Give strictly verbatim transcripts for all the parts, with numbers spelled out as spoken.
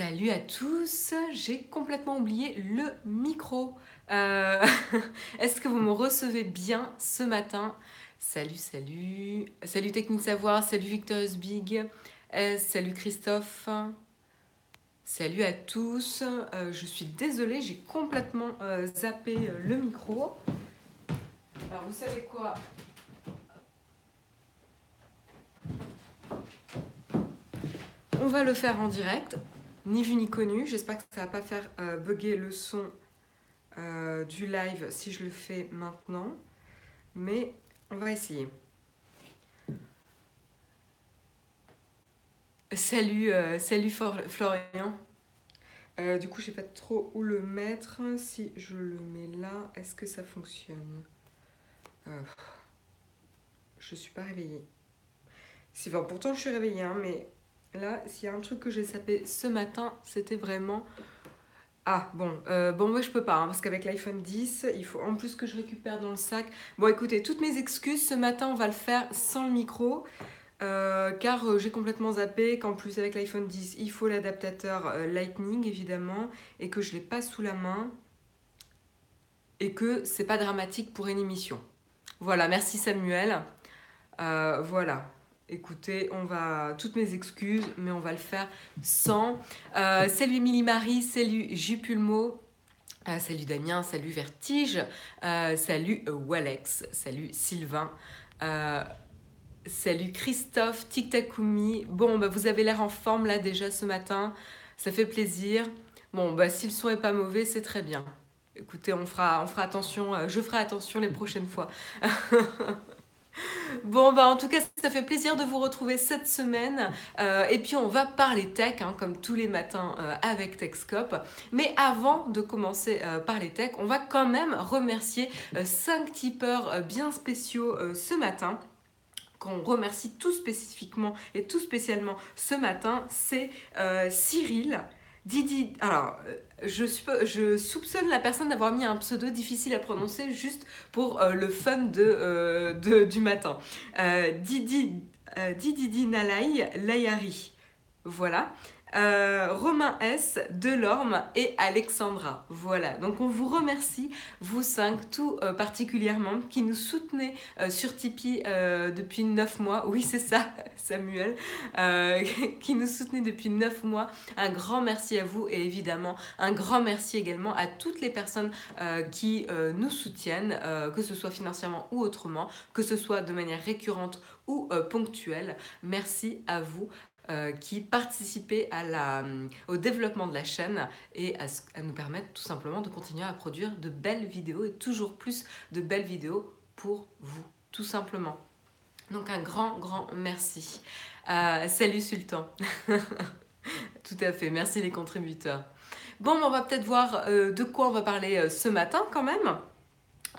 Salut à tous, j'ai complètement oublié le micro. Euh, Est-ce que vous me recevez bien ce matin? Salut, salut. Salut Technique Savoir, salut Victorious Big, euh, salut Christophe. Salut à tous. Euh, je suis désolée, j'ai complètement euh, zappé euh, le micro. Alors vous savez quoi? On va le faire en direct. Ni vu ni connu, j'espère que ça ne va pas faire euh, bugger le son euh, du live si je le fais maintenant, mais on va essayer. Salut, euh, salut Florian. Euh, du coup, je ne sais pas trop où le mettre. Si je le mets là, est-ce que ça fonctionne? euh, Je ne suis pas réveillée. Si, enfin, pourtant, je suis réveillée, hein, mais... Là, s'il y a un truc que j'ai sapé ce matin, c'était vraiment... Ah, bon, euh, bon, moi je peux pas, hein, parce qu'avec l'iPhone dix, il faut en plus que je récupère dans le sac. Bon, écoutez, toutes mes excuses, ce matin, on va le faire sans le micro, euh, car euh, j'ai complètement zappé qu'en plus, avec l'iPhone dix, il faut l'adaptateur euh, Lightning, évidemment, et que je l'ai pas sous la main, et que c'est pas dramatique pour une émission. Voilà, merci Samuel. Euh, voilà. Écoutez, on va... Toutes mes excuses, mais on va le faire sans. Euh, salut Émilie-Marie, salut Jupulmo, euh, salut Damien, salut Vertige, euh, salut Walex, salut Sylvain, euh, salut Christophe, Tiktakumi. Bon, bah, vous avez l'air en forme là déjà ce matin, ça fait plaisir. Bon, bah, si le son n'est pas mauvais, c'est très bien. Écoutez, on fera, on fera attention, euh, je ferai attention les prochaines fois. Bon, bah en tout cas, ça fait plaisir de vous retrouver cette semaine. Euh, et puis, on va parler tech, hein, comme tous les matins euh, avec Techscope. Mais avant de commencer euh, par les tech, on va quand même remercier euh, cinq tipeurs euh, bien spéciaux euh, ce matin, qu'on remercie tout spécifiquement et tout spécialement ce matin. C'est euh, Cyril, Didi... Alors... Euh, Je, je soupçonne la personne d'avoir mis un pseudo difficile à prononcer juste pour euh, le fun de, euh, de, du matin. Euh, Didi, euh, Didi Nalai Layari. Voilà. Euh, Romain S, Delorme et Alexandra. Voilà, donc on vous remercie, vous cinq, tout euh, particulièrement, qui nous soutenez euh, sur Tipeee euh, depuis neuf mois. Oui, c'est ça, Samuel, euh, qui nous soutenez depuis neuf mois. Un grand merci à vous et évidemment, un grand merci également à toutes les personnes euh, qui euh, nous soutiennent, euh, que ce soit financièrement ou autrement, que ce soit de manière récurrente ou euh, ponctuelle. Merci à vous. Euh, qui participaient à la, euh, au développement de la chaîne et à, à nous permettre tout simplement de continuer à produire de belles vidéos et toujours plus de belles vidéos pour vous, tout simplement. Donc un grand, grand merci. Euh, salut Sultan. Tout à fait, merci les contributeurs. Bon, on va peut-être voir euh, de quoi on va parler euh, ce matin quand même.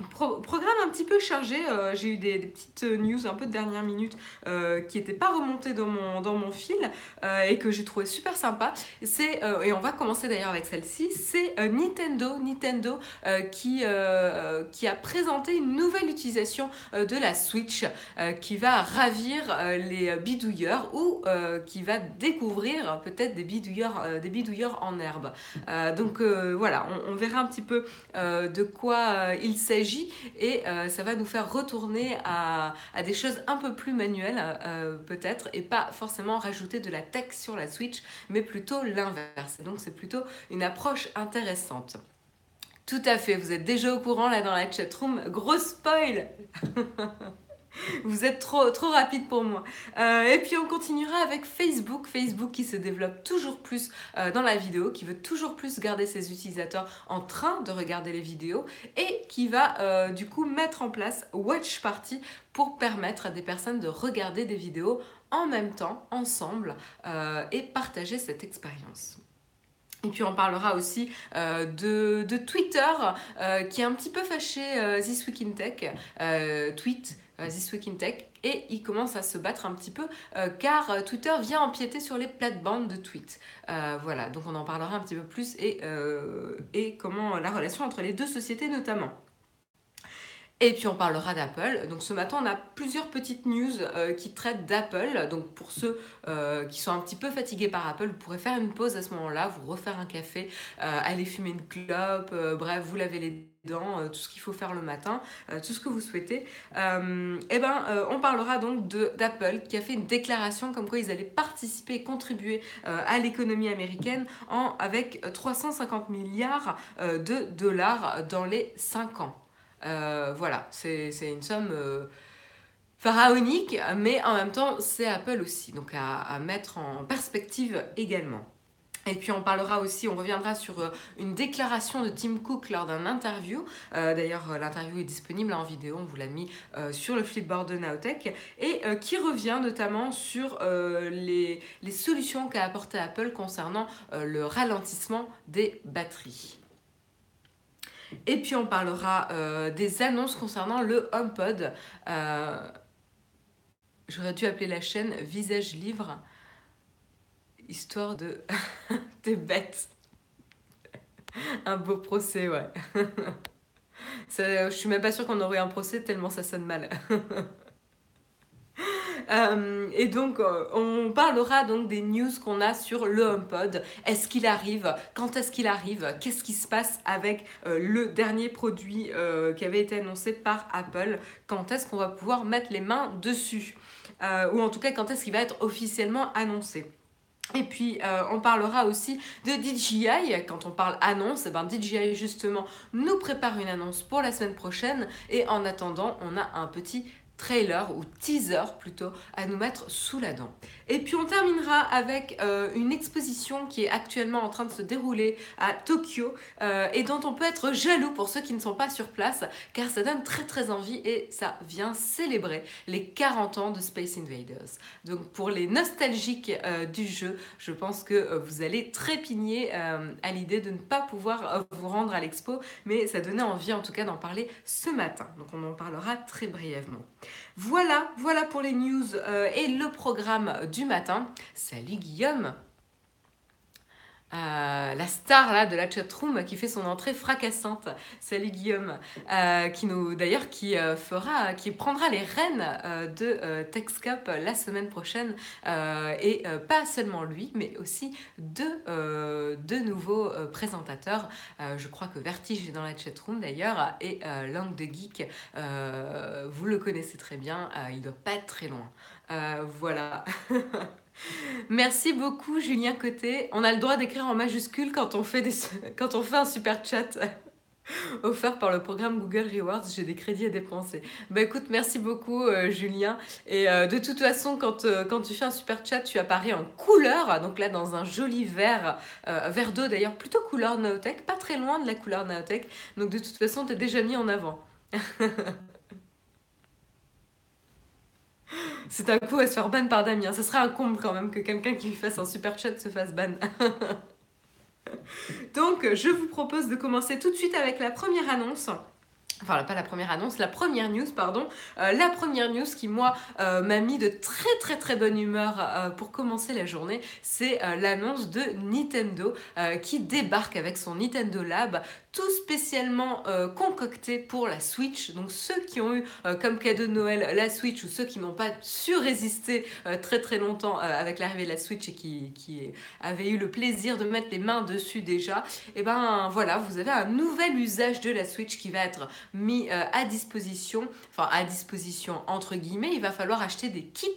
Pro programme un petit peu chargé, euh, j'ai eu des, des petites news un peu de dernière minute euh, qui n'étaient pas remontées dans mon, dans mon fil euh, et que j'ai trouvé super sympa. Euh, et on va commencer d'ailleurs avec celle-ci, c'est euh, Nintendo, Nintendo euh, qui, euh, qui a présenté une nouvelle utilisation euh, de la Switch euh, qui va ravir euh, les bidouilleurs ou euh, qui va découvrir peut-être des, euh, des bidouilleurs en herbe. Euh, donc euh, voilà, on, on verra un petit peu euh, de quoi euh, il s'agit. Et euh, ça va nous faire retourner à, à des choses un peu plus manuelles euh, peut-être et pas forcément rajouter de la tech sur la Switch, mais plutôt l'inverse. Donc c'est plutôt une approche intéressante. Tout à fait, vous êtes déjà au courant là dans la chatroom. Gros spoil. Vous êtes trop, trop rapide pour moi. Euh, et puis on continuera avec Facebook. Facebook qui se développe toujours plus euh, dans la vidéo, qui veut toujours plus garder ses utilisateurs en train de regarder les vidéos et qui va euh, du coup mettre en place Watch Party pour permettre à des personnes de regarder des vidéos en même temps, ensemble, euh, et partager cette expérience. Et puis on parlera aussi euh, de, de Twitter euh, qui est un petit peu fâché euh, This Week in Tech, euh, tweet This Week in Tech, et il commence à se battre un petit peu euh, car Twitter vient empiéter sur les plates-bandes de tweets. Euh, voilà, donc on en parlera un petit peu plus et, euh, et comment la relation entre les deux sociétés notamment. Et puis on parlera d'Apple. Donc ce matin, on a plusieurs petites news euh, qui traitent d'Apple. Donc pour ceux euh, qui sont un petit peu fatigués par Apple, vous pourrez faire une pause à ce moment-là, vous refaire un café, euh, aller fumer une clope, euh, bref, vous laver les dents, euh, tout ce qu'il faut faire le matin, euh, tout ce que vous souhaitez. Euh, et ben, euh, on parlera donc de, d'Apple qui a fait une déclaration comme quoi ils allaient participer et contribuer euh, à l'économie américaine en, avec trois cent cinquante milliards euh, de dollars dans les cinq ans. Euh, voilà, c'est, c'est une somme euh, pharaonique, mais en même temps, c'est Apple aussi, donc à, à mettre en perspective également. Et puis on parlera aussi, on reviendra sur une déclaration de Tim Cook lors d'un interview. Euh, d'ailleurs, l'interview est disponible en vidéo, on vous l'a mis euh, sur le Flipboard de Nowtech. Et euh, qui revient notamment sur euh, les, les solutions qu'a apporté Apple concernant euh, le ralentissement des batteries. Et puis on parlera euh, des annonces concernant le HomePod. Euh, j'aurais dû appeler la chaîne Visage Livre, histoire de... T'es bête. Un beau procès, ouais. ça, je suis même pas sûre qu'on aurait un procès tellement ça sonne mal. Euh, et donc euh, on parlera donc des news qu'on a sur le HomePod. Est-ce qu'il arrive? Quand est-ce qu'il arrive? Qu'est-ce qui se passe avec euh, le dernier produit euh, qui avait été annoncé par Apple? Quand est-ce qu'on va pouvoir mettre les mains dessus? euh, Ou en tout cas quand est-ce qu'il va être officiellement annoncé? Et puis euh, on parlera aussi de D J I. Quand on parle annonce, ben D J I justement nous prépare une annonce pour la semaine prochaine. Et en attendant, on a un petit trailer ou teaser plutôt à nous mettre sous la dent. Et puis on terminera avec euh, une exposition qui est actuellement en train de se dérouler à Tokyo euh, et dont on peut être jaloux pour ceux qui ne sont pas sur place, car ça donne très très envie et ça vient célébrer les quarante ans de Space Invaders. Donc pour les nostalgiques euh, du jeu, je pense que euh, vous allez trépigner euh, à l'idée de ne pas pouvoir euh, vous rendre à l'expo, mais ça donnait envie en tout cas d'en parler ce matin. Donc on en parlera très brièvement. Voilà, voilà pour les news euh, et le programme du matin. Salut Guillaume, euh, la star là de la chatroom qui fait son entrée fracassante. Salut Guillaume, euh, qui nous d'ailleurs qui euh, fera, qui prendra les rênes euh, de euh, Techscope la semaine prochaine euh, et euh, pas seulement lui, mais aussi deux, euh, deux nouveaux euh, présentateurs. Euh, je crois que Vertige est dans la chatroom d'ailleurs et euh, Langue de Geek, euh, vous le connaissez très bien, euh, il ne doit pas être très loin. Euh, voilà. Merci beaucoup Julien Côté. On a le droit d'écrire en majuscule quand on fait, des... quand on fait un super chat offert par le programme Google Rewards. J'ai des crédits à dépenser. Bah écoute, merci beaucoup euh, Julien. Et euh, de toute façon, quand, euh, quand tu fais un super chat, tu apparais en couleur. Donc là, dans un joli vert, euh, vert d'eau d'ailleurs, plutôt couleur Nowtech, pas très loin de la couleur Nowtech. Donc de toute façon, t'es déjà mis en avant. C'est un coup à se faire ban par Damien. Ça serait un comble quand même que quelqu'un qui lui fasse un super chat se fasse ban. Donc, je vous propose de commencer tout de suite avec la première annonce. Enfin, pas la première annonce, la première news, pardon. Euh, la première news qui, moi, euh, m'a mis de très, très, très bonne humeur euh, pour commencer la journée, c'est euh, l'annonce de Nintendo euh, qui débarque avec son Nintendo Lab, tout spécialement euh, concocté pour la Switch. Donc ceux qui ont eu euh, comme cadeau de Noël la Switch ou ceux qui n'ont pas su résister euh, très très longtemps euh, avec l'arrivée de la Switch et qui, qui avaient eu le plaisir de mettre les mains dessus déjà, et ben voilà, vous avez un nouvel usage de la Switch qui va être mis euh, à disposition, enfin à disposition entre guillemets. Il va falloir acheter des kits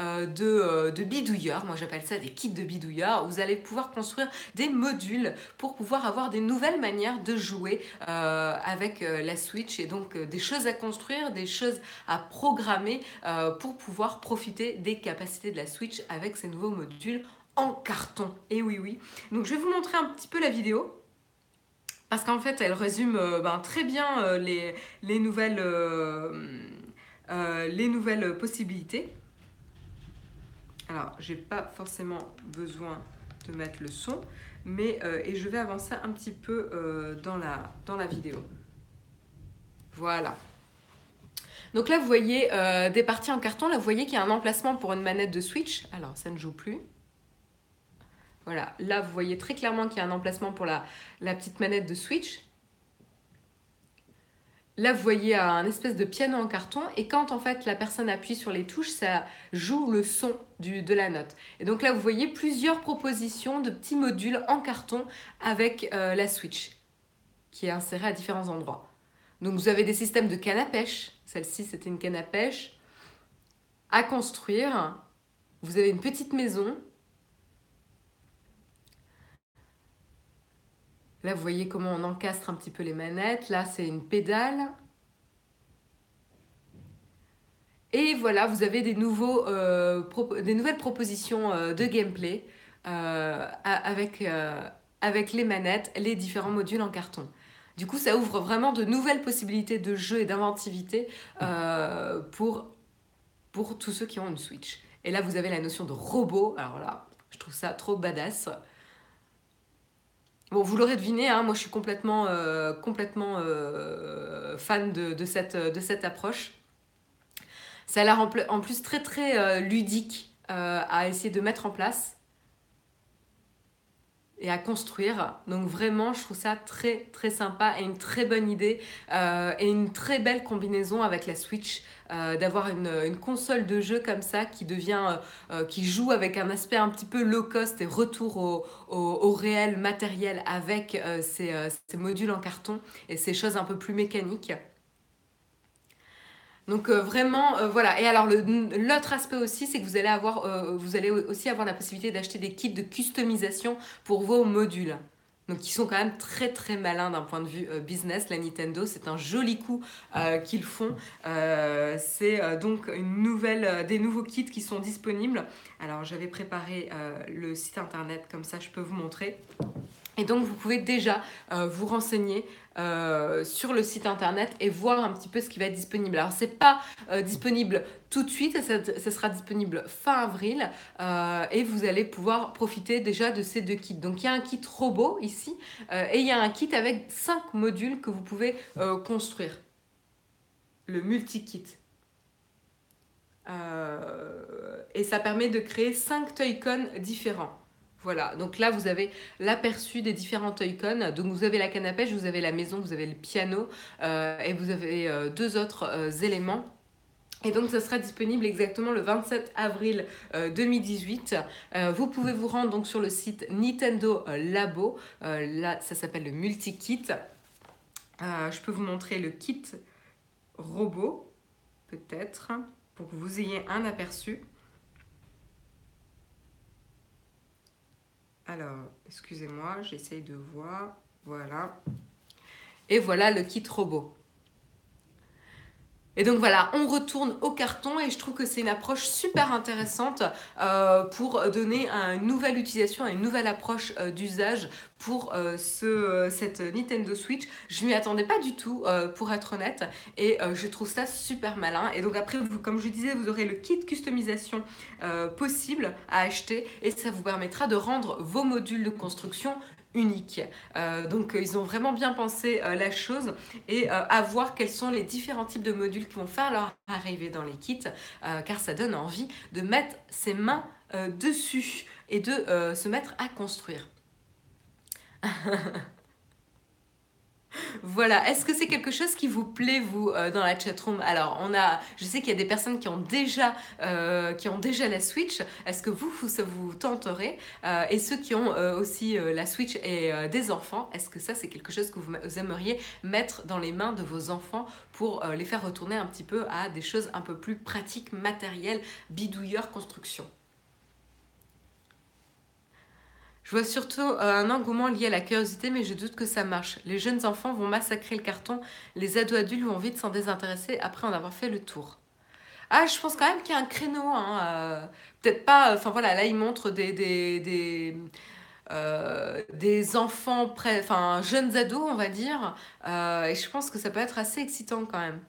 euh, de, euh, de bidouilleurs, moi j'appelle ça des kits de bidouilleurs. Vous allez pouvoir construire des modules pour pouvoir avoir des nouvelles manières de jouer euh, avec euh, la Switch et donc euh, des choses à construire, des choses à programmer euh, pour pouvoir profiter des capacités de la Switch avec ces nouveaux modules en carton. Et oui, oui. Donc je vais vous montrer un petit peu la vidéo. Parce qu'en fait, elle résume euh, ben, très bien euh, les, les, nouvelles, euh, euh, les nouvelles possibilités. Alors, j'ai pas forcément besoin de mettre le son. Mais, euh, et je vais avancer un petit peu euh, dans, la, dans la vidéo. Voilà. Donc là, vous voyez euh, des parties en carton. Là, vous voyez qu'il y a un emplacement pour une manette de Switch. Alors, ça ne joue plus. Voilà. Là, vous voyez très clairement qu'il y a un emplacement pour la, la petite manette de Switch. Là, vous voyez un espèce de piano en carton, et quand en fait la personne appuie sur les touches, ça joue le son du, de la note. Et donc là, vous voyez plusieurs propositions de petits modules en carton avec euh, la Switch qui est insérée à différents endroits. Donc vous avez des systèmes de canne à pêche. Celle-ci, c'était une canne à pêche à construire. Vous avez une petite maison. Là, vous voyez comment on encastre un petit peu les manettes. Là, c'est une pédale. Et voilà, vous avez des, nouveaux, euh, pro- des nouvelles propositions euh, de gameplay euh, avec, euh, avec les manettes, les différents modules en carton. Du coup, ça ouvre vraiment de nouvelles possibilités de jeu et d'inventivité euh, pour, pour tous ceux qui ont une Switch. Et là, vous avez la notion de robot. Alors là, je trouve ça trop badass. Bon, vous l'aurez deviné, hein, moi je suis complètement, euh, complètement euh, fan de, de, cette, de cette approche. Ça a l'air en, pl- en plus très très euh, ludique euh, à essayer de mettre en place et à construire. Donc vraiment, je trouve ça très très sympa et une très bonne idée euh, et une très belle combinaison avec la Switch. Euh, d'avoir une, une console de jeu comme ça qui devient, euh, qui joue avec un aspect un petit peu low cost et retour au, au, au réel matériel avec euh, ces, euh, ces modules en carton et ces choses un peu plus mécaniques. Donc euh, vraiment, euh, voilà. Et alors le, l'autre aspect aussi, c'est que vous allez avoir, euh, vous allez aussi avoir la possibilité d'acheter des kits de customisation pour vos modules. Donc ils sont quand même très très malins d'un point de vue euh, business. La Nintendo, c'est un joli coup euh, qu'ils font. Euh, c'est euh, donc une nouvelle, euh, des nouveaux kits qui sont disponibles. Alors j'avais préparé euh, le site internet, comme ça je peux vous montrer. Et donc vous pouvez déjà euh, vous renseigner euh, sur le site internet et voir un petit peu ce qui va être disponible. Alors c'est pas euh, disponible tout de suite, ça, ça sera disponible fin avril euh, et vous allez pouvoir profiter déjà de ces deux kits. Donc il y a un kit robot ici euh, et il y a un kit avec cinq modules que vous pouvez euh, construire. Le multi-kit. Euh, et ça permet de créer cinq Toy-Con différents. Voilà, donc là, vous avez l'aperçu des différents Toy-Con. Donc, vous avez la canne à pêche, vous avez la maison, vous avez le piano euh, et vous avez euh, deux autres euh, éléments. Et donc, ça sera disponible exactement le vingt-sept avril euh, deux mille dix-huit. Euh, vous pouvez vous rendre donc sur le site Nintendo Labo. Euh, là, ça s'appelle le multi-kit. Euh, je peux vous montrer le kit robot, peut-être, pour que vous ayez un aperçu. Alors, excusez-moi, j'essaye de voir. Voilà. Et voilà le kit robot. Et donc voilà, on retourne au carton et je trouve que c'est une approche super intéressante euh, pour donner une nouvelle utilisation, une nouvelle approche euh, d'usage pour euh, ce, euh, cette Nintendo Switch. Je ne m'y attendais pas du tout, euh, pour être honnête, et euh, je trouve ça super malin. Et donc après, vous, comme je disais, vous aurez le kit customisation euh, possible à acheter et ça vous permettra de rendre vos modules de construction unique. Euh, donc euh, ils ont vraiment bien pensé euh, la chose et euh, à voir quels sont les différents types de modules qui vont faire leur arrivée dans les kits, euh, car ça donne envie de mettre ses mains euh, dessus et de euh, se mettre à construire. Voilà, est-ce que c'est quelque chose qui vous plaît, vous, euh, dans la chatroom? Alors, on a, je sais qu'il y a des personnes qui ont déjà, euh, qui ont déjà la Switch. Est-ce que vous, vous, ça vous tenterez? euh, Et ceux qui ont euh, aussi euh, la Switch et euh, des enfants, est-ce que ça, c'est quelque chose que vous, vous aimeriez mettre dans les mains de vos enfants pour euh, les faire retourner un petit peu à des choses un peu plus pratiques, matérielles, bidouilleurs, construction? Je vois surtout un engouement lié à la curiosité, mais je doute que ça marche. Les jeunes enfants vont massacrer le carton, les ados adultes vont vite s'en désintéresser après en avoir fait le tour. Ah, je pense quand même qu'il y a un créneau. Hein, euh, peut-être pas... Enfin voilà, là, ils montrent des... des, des... Euh, des enfants, pré... enfin, jeunes ados, on va dire. Euh, et je pense que ça peut être assez excitant quand même.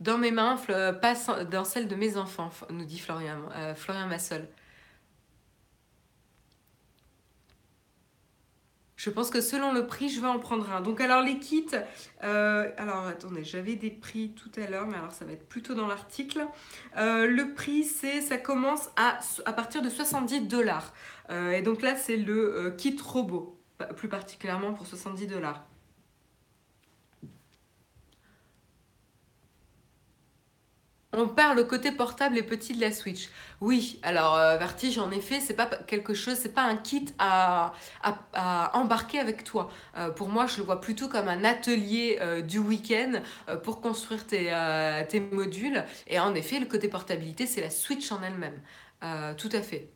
Dans mes mains, pas dans celles de mes enfants, nous dit Florian, euh, Florian Massol. Je pense que selon le prix, je vais en prendre un. Donc alors les kits, euh, alors attendez, j'avais des prix tout à l'heure, mais alors ça va être plutôt dans l'article. Euh, le prix, c'est, ça commence à, à partir de soixante-dix dollars. Euh, et donc là, c'est le euh, kit robot. plus particulièrement pour soixante-dix dollars. On perd le côté portable et petit de la Switch. Oui, alors euh, Vertige, en effet, c'est pas quelque chose, c'est pas un kit à, à, à embarquer avec toi. Euh, pour moi, je le vois plutôt comme un atelier euh, du week-end euh, pour construire tes, euh, tes modules. Et en effet, le côté portabilité, c'est la Switch en elle-même. Euh, tout à fait.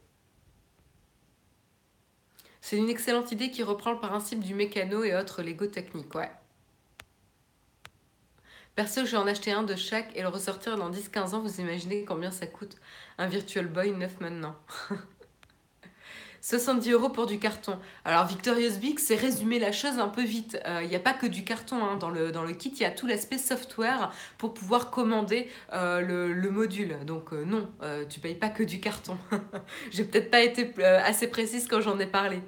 C'est une excellente idée qui reprend le principe du mécano et autres Lego techniques, ouais. Perso, je vais en acheter un de chaque et le ressortir dans dix à quinze ans. Vous imaginez combien ça coûte un Virtual Boy neuf maintenant. soixante-dix euros pour du carton. Alors, Victorious Big, c'est résumer la chose un peu vite. Il euh, n'y a pas que du carton, hein. Dans le, dans le kit, il y a tout l'aspect software pour pouvoir commander euh, le, le module. Donc euh, non, euh, tu ne payes pas que du carton. J'ai peut-être pas été euh, assez précise quand j'en ai parlé.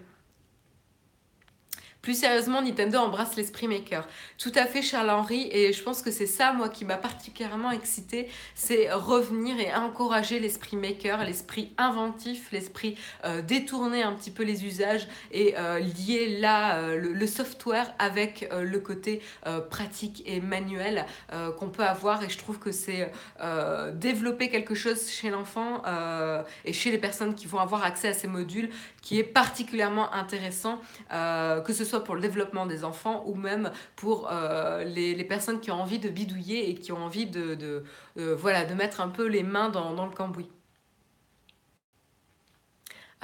Plus sérieusement, Nintendo embrasse l'esprit maker. Tout à fait, Charles-Henri, et je pense que c'est ça, moi, qui m'a particulièrement excitée, c'est revenir et encourager l'esprit maker, l'esprit inventif, l'esprit euh, détourner un petit peu les usages et euh, lier là euh, le, le software avec euh, le côté euh, pratique et manuel euh, qu'on peut avoir. Et je trouve que c'est euh, développer quelque chose chez l'enfant euh, et chez les personnes qui vont avoir accès à ces modules qui est particulièrement intéressant, euh, que ce soit pour le développement des enfants ou même pour euh, les, les personnes qui ont envie de bidouiller et qui ont envie de, de, euh, voilà, de mettre un peu les mains dans, dans le cambouis.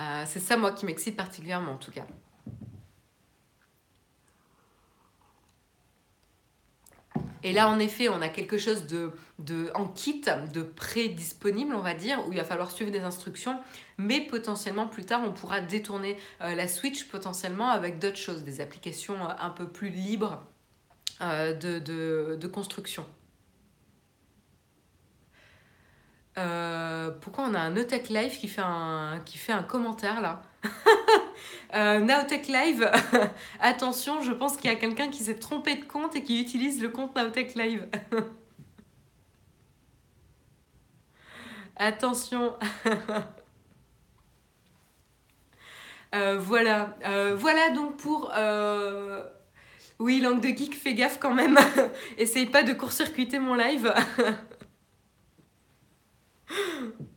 Euh, c'est ça, moi, qui m'excite particulièrement, en tout cas. Et là, en effet, on a quelque chose de, de, en kit, de pré-disponible, on va dire, où il va falloir suivre des instructions. Mais potentiellement, plus tard, on pourra détourner euh, la Switch potentiellement avec d'autres choses, des applications euh, un peu plus libres euh, de, de, de construction. Euh, pourquoi on a un Nowtech Live qui fait un, qui fait un commentaire, là? euh, Nowtech Live, attention, je pense qu'il y a quelqu'un qui s'est trompé de compte et qui utilise le compte Nowtech Live. Attention. euh, voilà. Euh, voilà donc pour... Euh... Oui, Langue de Geek, fais gaffe quand même. Essaye pas de court-circuiter mon live.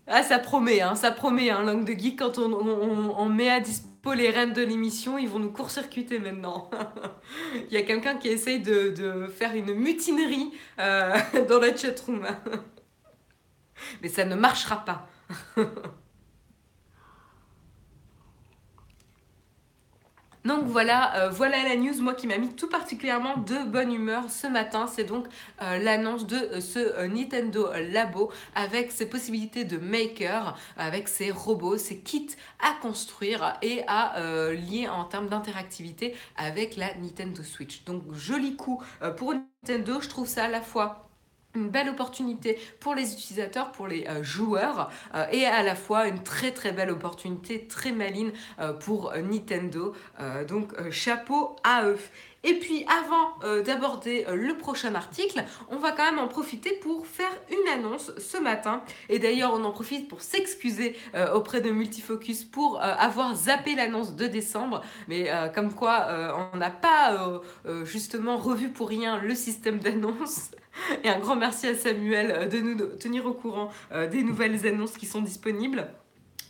Ah, ça promet, hein, ça promet, hein, Langue de Geek, quand on, on, on met à dispo les rênes de l'émission, ils vont nous court-circuiter maintenant. Il y a quelqu'un qui essaye de, de faire une mutinerie euh, dans la chatroom. Mais ça ne marchera pas. Donc voilà, euh, voilà la news, moi, qui m'a mis tout particulièrement de bonne humeur ce matin. C'est donc euh, l'annonce de euh, ce euh, Nintendo Labo avec ses possibilités de maker, avec ses robots, ses kits à construire et à euh, lier en termes d'interactivité avec la Nintendo Switch. Donc joli coup euh, pour Nintendo, je trouve ça à la fois... une belle opportunité pour les utilisateurs, pour les euh, joueurs, euh, et à la fois une très très belle opportunité, très maligne euh, pour Nintendo. Euh, donc euh, chapeau à eux. Et puis avant euh, d'aborder euh, le prochain article, on va quand même en profiter pour faire une annonce ce matin. Et d'ailleurs, on en profite pour s'excuser euh, auprès de Multifocus pour euh, avoir zappé l'annonce de décembre. Mais euh, comme quoi, euh, on n'a pas euh, euh, justement revu pour rien le système d'annonce. Et un grand merci à Samuel de nous tenir au courant euh, des nouvelles annonces qui sont disponibles.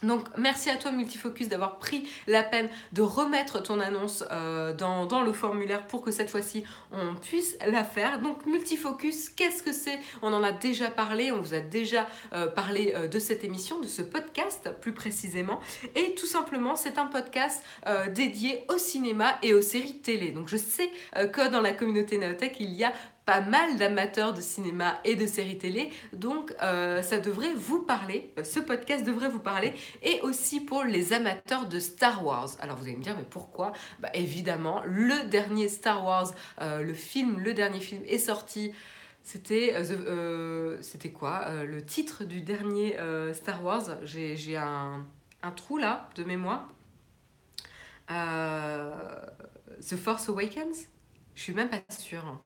Donc, merci à toi, Multifocus, d'avoir pris la peine de remettre ton annonce euh, dans, dans le formulaire pour que cette fois-ci, on puisse la faire. Donc, Multifocus, qu'est-ce que c'est? On en a déjà parlé, on vous a déjà euh, parlé euh, de cette émission, de ce podcast, plus précisément. Et tout simplement, c'est un podcast euh, dédié au cinéma et aux séries télé. Donc, je sais euh, que dans la communauté Nowtech, il y a pas mal d'amateurs de cinéma et de séries télé, donc euh, ça devrait vous parler, ce podcast devrait vous parler, et aussi pour les amateurs de Star Wars. Alors vous allez me dire, mais pourquoi? Bah évidemment, le dernier Star Wars, euh, le film, le dernier film est sorti, c'était euh, euh, c'était quoi euh, le titre du dernier euh, Star Wars? J'ai, j'ai un, un trou là, de mémoire. Euh, The Force Awakens? Je suis même pas sûre.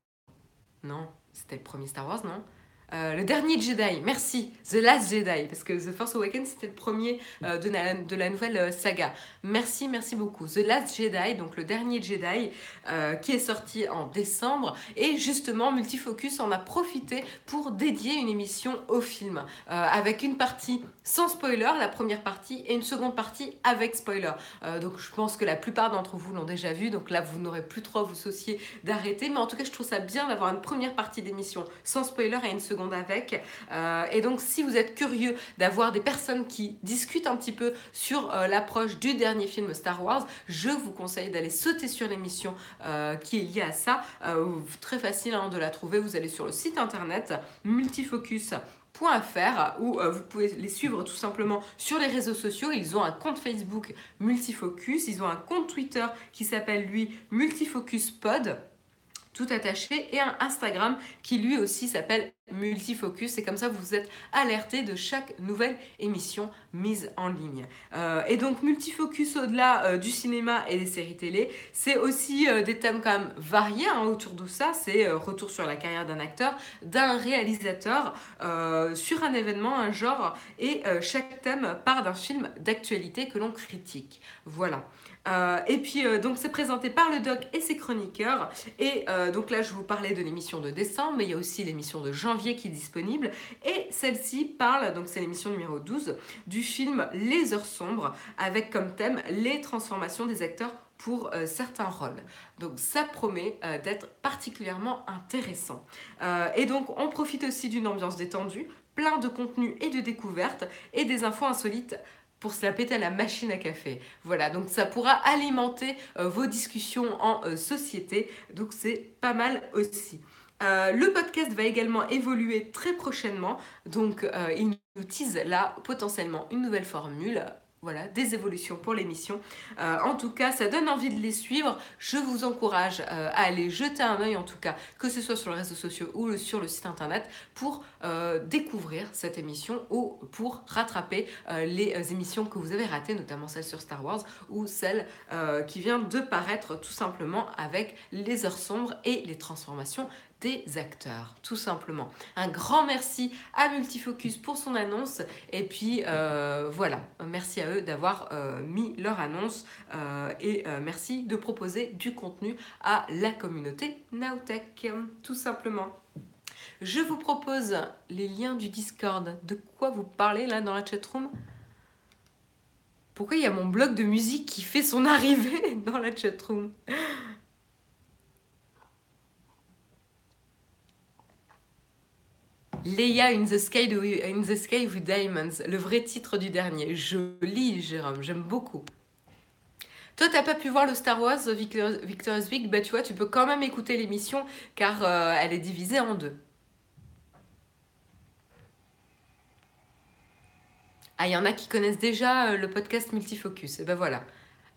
Non, c'était le premier Star Wars, non? Euh, le Dernier Jedi, merci, The Last Jedi, parce que The Force Awakens, c'était le premier euh, de, la, de la nouvelle saga. Merci, merci beaucoup. The Last Jedi, donc le Dernier Jedi, euh, qui est sorti en décembre. Et justement, Multifocus en a profité pour dédier une émission au film, euh, avec une partie sans spoiler, la première partie, et une seconde partie avec spoiler. Euh, donc je pense que la plupart d'entre vous l'ont déjà vu, donc là, vous n'aurez plus trop à vous soucier d'arrêter. Mais en tout cas, je trouve ça bien d'avoir une première partie d'émission sans spoiler et une seconde avec euh, et donc si vous êtes curieux d'avoir des personnes qui discutent un petit peu sur euh, l'approche du dernier film Star Wars, je vous conseille d'aller sauter sur l'émission euh, qui est liée à ça, euh, très facile hein, de la trouver, vous allez sur le site internet multifocus point fr ou euh, vous pouvez les suivre tout simplement sur les réseaux sociaux. Ils ont un compte Facebook Multifocus, ils ont un compte Twitter qui s'appelle lui Multifocus Pod tout attaché, et un Instagram qui lui aussi s'appelle Multifocus, et comme ça vous êtes alerté de chaque nouvelle émission mise en ligne. Euh, et donc Multifocus, au-delà euh, du cinéma et des séries télé, c'est aussi euh, des thèmes quand même variés hein, autour de ça, c'est euh, retour sur la carrière d'un acteur, d'un réalisateur, euh, sur un événement, un genre, et euh, chaque thème part d'un film d'actualité que l'on critique. Voilà. Euh, et puis euh, donc c'est présenté par le doc et ses chroniqueurs, et euh, donc là je vous parlais de l'émission de décembre, mais il y a aussi l'émission de janvier qui est disponible, et celle-ci parle, donc c'est l'émission numéro douze, du film Les Heures Sombres, avec comme thème les transformations des acteurs pour euh, certains rôles. Donc ça promet euh, d'être particulièrement intéressant. Euh, et donc on profite aussi d'une ambiance détendue, plein de contenus et de découvertes, et des infos insolites pour se la péter à la machine à café. Voilà, donc ça pourra alimenter euh, vos discussions en euh, société, donc c'est pas mal aussi. Euh, le podcast va également évoluer très prochainement, donc euh, il nous tease là potentiellement une nouvelle formule. Voilà, des évolutions pour l'émission. Euh, en tout cas, ça donne envie de les suivre. Je vous encourage euh, à aller jeter un œil, en tout cas, que ce soit sur les réseaux sociaux ou le, sur le site internet, pour euh, découvrir cette émission ou pour rattraper euh, les euh, émissions que vous avez ratées, notamment celle sur Star Wars ou celle euh, qui vient de paraître tout simplement avec les heures sombres et les transformations des acteurs, tout simplement. Un grand merci à Multifocus pour son annonce, et puis euh, voilà, merci à eux d'avoir euh, mis leur annonce, euh, et euh, merci de proposer du contenu à la communauté Nowtech, tout simplement. Je vous propose les liens du Discord. De quoi vous parlez là dans la chatroom ? Pourquoi il y a mon blog de musique qui fait son arrivée dans la chatroom ? Leia in the Sky in the Sky with Diamonds, le vrai titre du dernier. Joli, Jérôme, j'aime beaucoup. Toi, t'as pas pu voir le Star Wars Victorious Week, bah tu vois, tu peux quand même écouter l'émission car euh, elle est divisée en deux. Ah, il y en a qui connaissent déjà euh, le podcast Multifocus. Et ben voilà,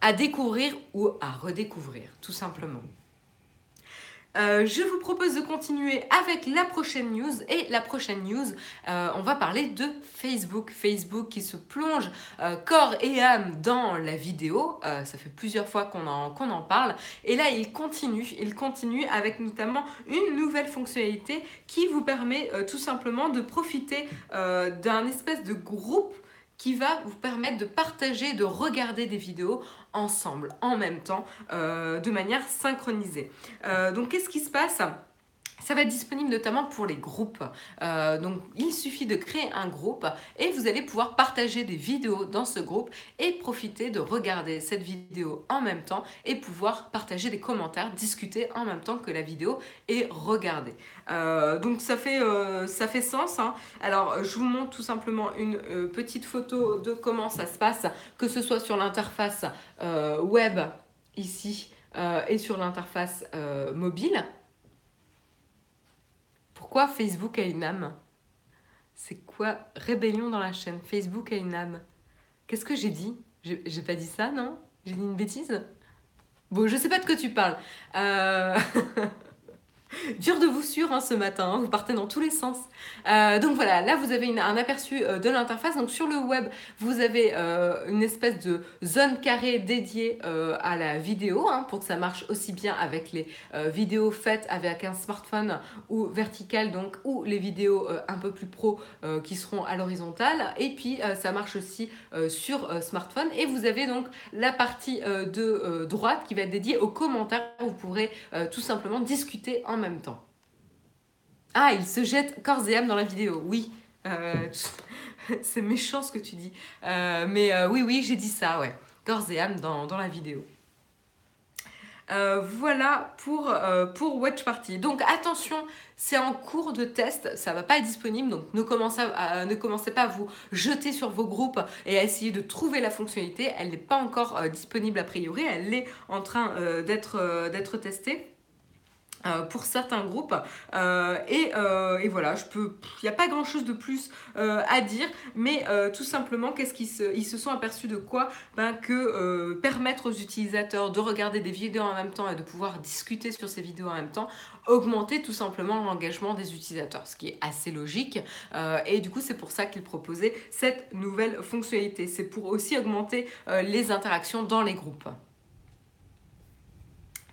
à découvrir ou à redécouvrir, tout simplement. Euh, je vous propose de continuer avec la prochaine news, et la prochaine news, euh, on va parler de Facebook. Facebook qui se plonge euh, corps et âme dans la vidéo, euh, ça fait plusieurs fois qu'on en, qu'on en parle, et là il continue, il continue avec notamment une nouvelle fonctionnalité qui vous permet euh, tout simplement de profiter euh, d'un espèce de groupe qui va vous permettre de partager, de regarder des vidéos ensemble, en même temps, euh, de manière synchronisée. Euh, donc, qu'est-ce qui se passe ? Ça va être disponible notamment pour les groupes. Euh, donc, il suffit de créer un groupe et vous allez pouvoir partager des vidéos dans ce groupe et profiter de regarder cette vidéo en même temps et pouvoir partager des commentaires, discuter en même temps que la vidéo est regardée. Euh, donc, ça fait, euh, ça fait sens. Hein. Alors, je vous montre tout simplement une euh, petite photo de comment ça se passe, que ce soit sur l'interface euh, web ici euh, et sur l'interface euh, mobile. Pourquoi Facebook a une âme ? C'est quoi ? Rébellion dans la chaîne. Facebook a une âme. Qu'est-ce que j'ai dit ? j'ai, j'ai pas dit ça, non ? J'ai dit une bêtise ? Bon, je sais pas de quoi tu parles. Euh... Dur de vous suivre hein, ce matin, hein, vous partez dans tous les sens. Euh, donc voilà, là vous avez une, un aperçu euh, de l'interface. Donc sur le web, vous avez euh, une espèce de zone carrée dédiée euh, à la vidéo hein, pour que ça marche aussi bien avec les euh, vidéos faites avec un smartphone ou vertical, donc ou les vidéos euh, un peu plus pro euh, qui seront à l'horizontale. Et puis euh, ça marche aussi euh, sur euh, smartphone. Et vous avez donc la partie euh, de euh, droite qui va être dédiée aux commentaires. Vous pourrez euh, tout simplement discuter en même temps. Ah, il se jette corps et âme dans la vidéo, oui. Euh, c'est méchant ce que tu dis. Euh, mais euh, oui, oui, j'ai dit ça, ouais. Corps et âme dans, dans la vidéo. Euh, voilà pour, euh, pour Watch Party. Donc attention, c'est en cours de test, ça ne va pas être disponible, donc ne commencez, à, à, ne commencez pas à vous jeter sur vos groupes et à essayer de trouver la fonctionnalité. Elle n'est pas encore euh, disponible a priori, elle est en train euh, d'être, euh, d'être testée. Euh, pour certains groupes euh, et, euh, et voilà, je peux, il n'y a pas grand chose de plus euh, à dire, mais euh, tout simplement qu'est-ce qu'ils se, ils se sont aperçus de quoi ben, que euh, permettre aux utilisateurs de regarder des vidéos en même temps et de pouvoir discuter sur ces vidéos en même temps augmenter tout simplement l'engagement des utilisateurs, ce qui est assez logique euh, et du coup c'est pour ça qu'ils proposaient cette nouvelle fonctionnalité, c'est pour aussi augmenter euh, les interactions dans les groupes.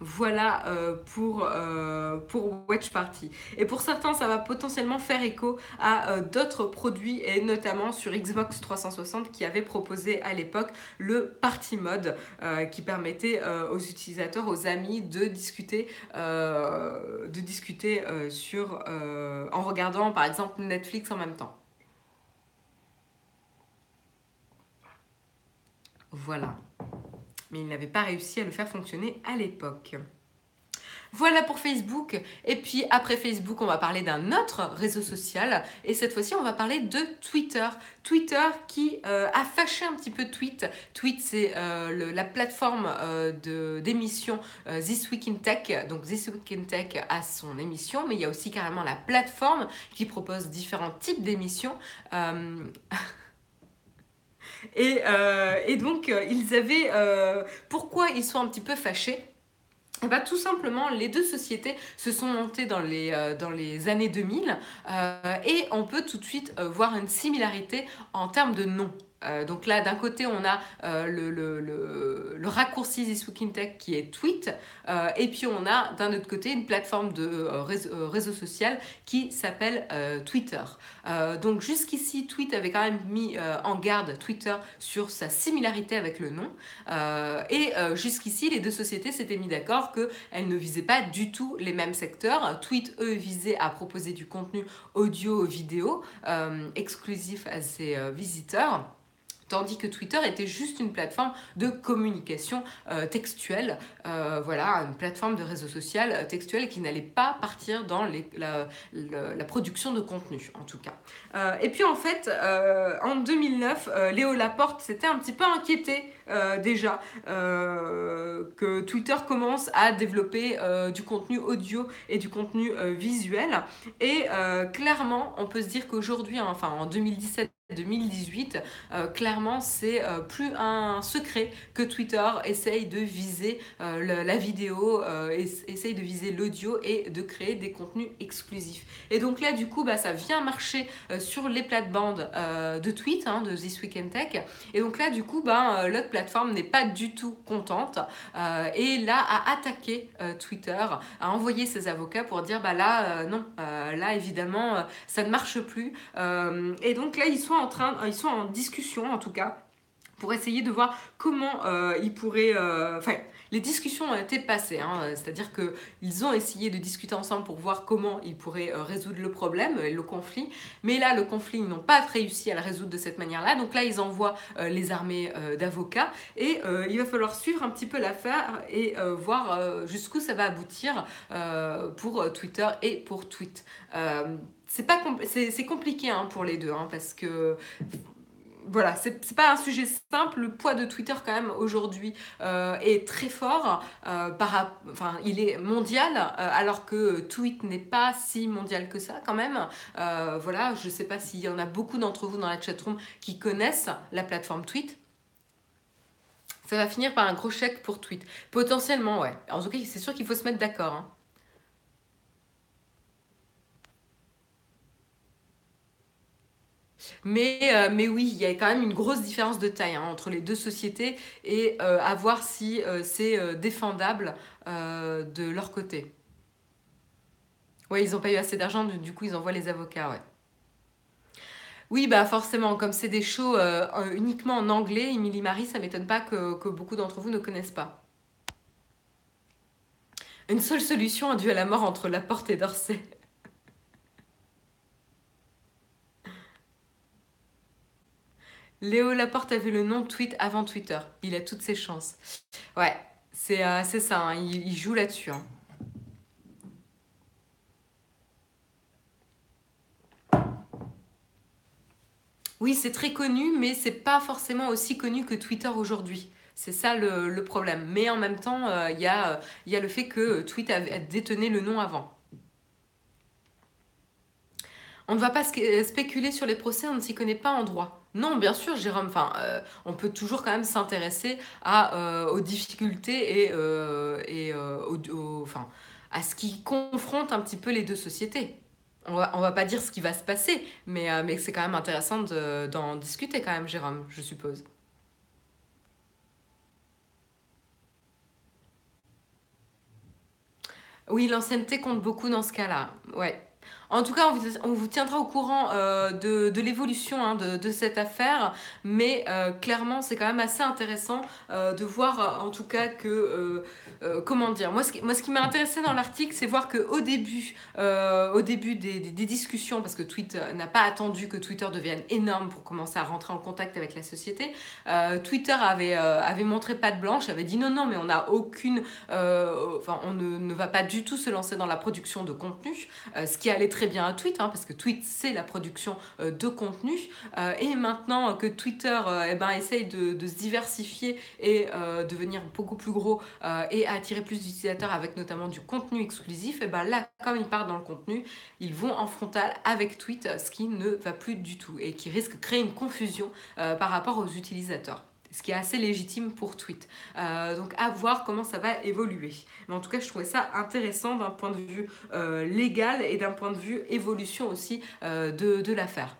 Voilà euh, pour, euh, pour Watch Party. Et pour certains, ça va potentiellement faire écho à euh, d'autres produits, et notamment sur Xbox trois cent soixante qui avait proposé à l'époque le Party Mode euh, qui permettait euh, aux utilisateurs, aux amis de discuter, euh, de discuter euh, sur, euh, en regardant par exemple Netflix en même temps. Voilà. Mais il n'avait pas réussi à le faire fonctionner à l'époque. Voilà pour Facebook. Et puis après Facebook, on va parler d'un autre réseau social. Et cette fois-ci, on va parler de Twitter. Twitter qui euh, a fâché un petit peu Tweet. Tweet, c'est euh, le, la plateforme euh, de, d'émission euh, This Week in Tech. Donc This Week in Tech a son émission, mais il y a aussi carrément la plateforme qui propose différents types d'émissions. Euh... Et, euh, et donc, ils avaient... Euh, pourquoi ils sont un petit peu fâchés ? Et bien, tout simplement, les deux sociétés se sont montées dans les, euh, dans les années deux mille euh, et on peut tout de suite euh, voir une similarité en termes de nom. Euh, donc là, d'un côté, on a euh, le, le, le, le raccourci This Week in Tech qui est Tweet euh, et puis on a d'un autre côté une plateforme de euh, réseau, euh, réseau social qui s'appelle euh, Twitter. Euh, donc jusqu'ici, Tweet avait quand même mis euh, en garde Twitter sur sa similarité avec le nom euh, et euh, jusqu'ici, les deux sociétés s'étaient mis d'accord qu'elles ne visaient pas du tout les mêmes secteurs. Tweet, eux, visait à proposer du contenu audio-vidéo euh, exclusif à ses euh, visiteurs. Tandis que Twitter était juste une plateforme de communication euh, textuelle, euh, voilà, une plateforme de réseau social euh, textuel qui n'allait pas partir dans les, la, la, la production de contenu, en tout cas. Euh, et puis en fait, euh, en deux mille neuf, euh, Léo Laporte s'était un petit peu inquiété euh, déjà euh, que Twitter commence à développer euh, du contenu audio et du contenu euh, visuel. Et euh, clairement, on peut se dire qu'aujourd'hui, hein, enfin en deux mille dix-sept, deux mille dix-huit, euh, clairement c'est euh, plus un secret que Twitter essaye de viser euh, le, la vidéo, euh, essaye de viser l'audio et de créer des contenus exclusifs. Et donc là du coup bah, ça vient marcher euh, sur les plates-bandes euh, de Tweet, hein, de This Week in Tech, et donc là du coup bah, euh, l'autre plateforme n'est pas du tout contente euh, et là a attaqué euh, Twitter, a envoyé ses avocats pour dire bah là euh, non, euh, là évidemment euh, ça ne marche plus euh, et donc là ils sont en train, ils sont en discussion en tout cas pour essayer de voir comment euh, ils pourraient... Euh, enfin, les discussions ont été passées, hein, c'est-à-dire qu'ils ont essayé de discuter ensemble pour voir comment ils pourraient euh, résoudre le problème, euh, le conflit, mais là, le conflit, ils n'ont pas réussi à le résoudre de cette manière-là, donc là, ils envoient euh, les armées euh, d'avocats et euh, il va falloir suivre un petit peu l'affaire et euh, voir euh, jusqu'où ça va aboutir euh, pour Twitter et pour Tweet. Euh, C'est, pas compl- c'est, c'est compliqué hein, pour les deux, hein, parce que voilà, c'est, c'est pas un sujet simple. Le poids de Twitter, quand même, aujourd'hui, euh, est très fort. Euh, par, enfin, il est mondial, euh, alors que Tweet n'est pas si mondial que ça, quand même. Euh, voilà, je sais pas s'il y en a beaucoup d'entre vous dans la chatroom qui connaissent la plateforme Tweet. Ça va finir par un gros chèque pour Tweet. Potentiellement, ouais. En tout cas, c'est sûr qu'il faut se mettre d'accord, hein. Mais, euh, mais oui, il y a quand même une grosse différence de taille hein, entre les deux sociétés et euh, à voir si euh, c'est euh, défendable euh, de leur côté. Oui, ils n'ont pas eu assez d'argent, du coup, ils envoient les avocats, ouais. Oui, bah forcément, comme c'est des shows euh, uniquement en anglais, Émilie-Marie, ça ne m'étonne pas que, que beaucoup d'entre vous ne connaissent pas. Une seule solution, un duel à mort entre Laporte et Dorsey. Léo Laporte a vu le nom de tweet avant Twitter. Il a toutes ses chances. Ouais, c'est, euh, c'est ça, hein, il, il joue là-dessus. Hein. Oui, c'est très connu, mais c'est pas forcément aussi connu que Twitter aujourd'hui. C'est ça le, le problème. Mais en même temps, euh, y a, y a le fait que Twitter détenait le nom avant. On ne va pas spéculer sur les procès, on ne s'y connaît pas en droit. Non, bien sûr, Jérôme, enfin, euh, on peut toujours quand même s'intéresser à, euh, aux difficultés et, euh, et euh, au, au, enfin, à ce qui confronte un petit peu les deux sociétés. On va, on va pas dire ce qui va se passer, mais, euh, mais c'est quand même intéressant de, d'en discuter quand même, Jérôme, je suppose. Oui, l'ancienneté compte beaucoup dans ce cas-là, ouais. En tout cas, on vous, on vous tiendra au courant euh, de, de l'évolution hein, de, de cette affaire, mais euh, clairement, c'est quand même assez intéressant euh, de voir, en tout cas, que... Euh, euh, comment dire moi ce, qui, moi, ce qui m'a intéressé dans l'article, c'est voir qu'au début, euh, au début des, des, des discussions, parce que Twitter n'a pas attendu que Twitter devienne énorme pour commencer à rentrer en contact avec la société, euh, Twitter avait, euh, avait montré patte blanche, avait dit non, non, mais on n'a aucune... Euh, enfin, on ne, ne va pas du tout se lancer dans la production de contenu, euh, ce qui allait très bien à Tweet, hein, parce que Tweet, c'est la production euh, de contenu. Euh, et maintenant euh, que Twitter euh, eh ben, essaye de, de se diversifier et euh, devenir beaucoup plus gros euh, et attirer plus d'utilisateurs avec notamment du contenu exclusif, eh ben, là, comme ils partent dans le contenu, ils vont en frontal avec Tweet, ce qui ne va plus du tout et qui risque de créer une confusion euh, par rapport aux utilisateurs. Ce qui est assez légitime pour Tweet. Euh, donc, à voir comment ça va évoluer. Mais en tout cas, je trouvais ça intéressant d'un point de vue euh, légal et d'un point de vue évolution aussi euh, de, de l'affaire.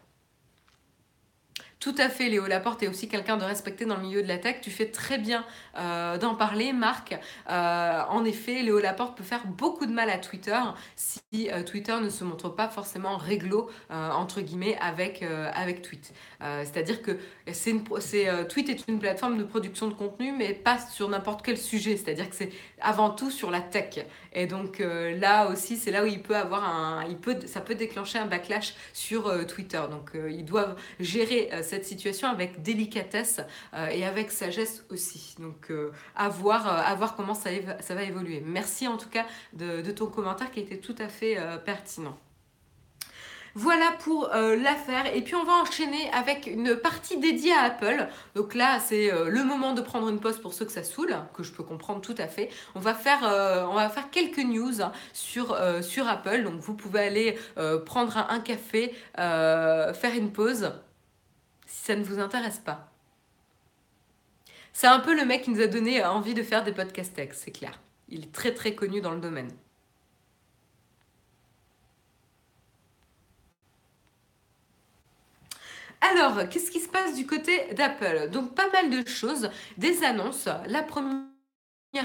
Tout à fait, Léo Laporte est aussi quelqu'un de respecté dans le milieu de la tech. Tu fais très bien euh, d'en parler, Marc. Euh, en effet, Léo Laporte peut faire beaucoup de mal à Twitter si euh, Twitter ne se montre pas forcément réglo, euh, entre guillemets, avec, euh, avec Tweet. Euh, c'est-à-dire que c'est une, c'est, euh, Tweet est une plateforme de production de contenu, mais pas sur n'importe quel sujet. C'est-à-dire que c'est avant tout sur la tech. Et donc euh, là aussi, c'est là où il peut avoir un, il peut, ça peut déclencher un backlash sur euh, Twitter. Donc euh, ils doivent gérer euh, cette situation avec délicatesse euh, et avec sagesse aussi. Donc euh, à voir, euh, à voir comment ça, éva- ça va évoluer. Merci en tout cas de, de ton commentaire qui était tout à fait euh, pertinent. Voilà pour euh, l'affaire. Et puis, on va enchaîner avec une partie dédiée à Apple. Donc là, c'est euh, le moment de prendre une pause pour ceux que ça saoule, que je peux comprendre tout à fait. On va faire, euh, on va faire quelques news sur, euh, sur Apple. Donc, vous pouvez aller euh, prendre un, un café, euh, faire une pause, si ça ne vous intéresse pas. C'est un peu le mec qui nous a donné envie de faire des podcasts tech, c'est clair. Il est très, très connu dans le domaine. Alors, qu'est-ce qui se passe du côté d'Apple? Donc, pas mal de choses, des annonces. La première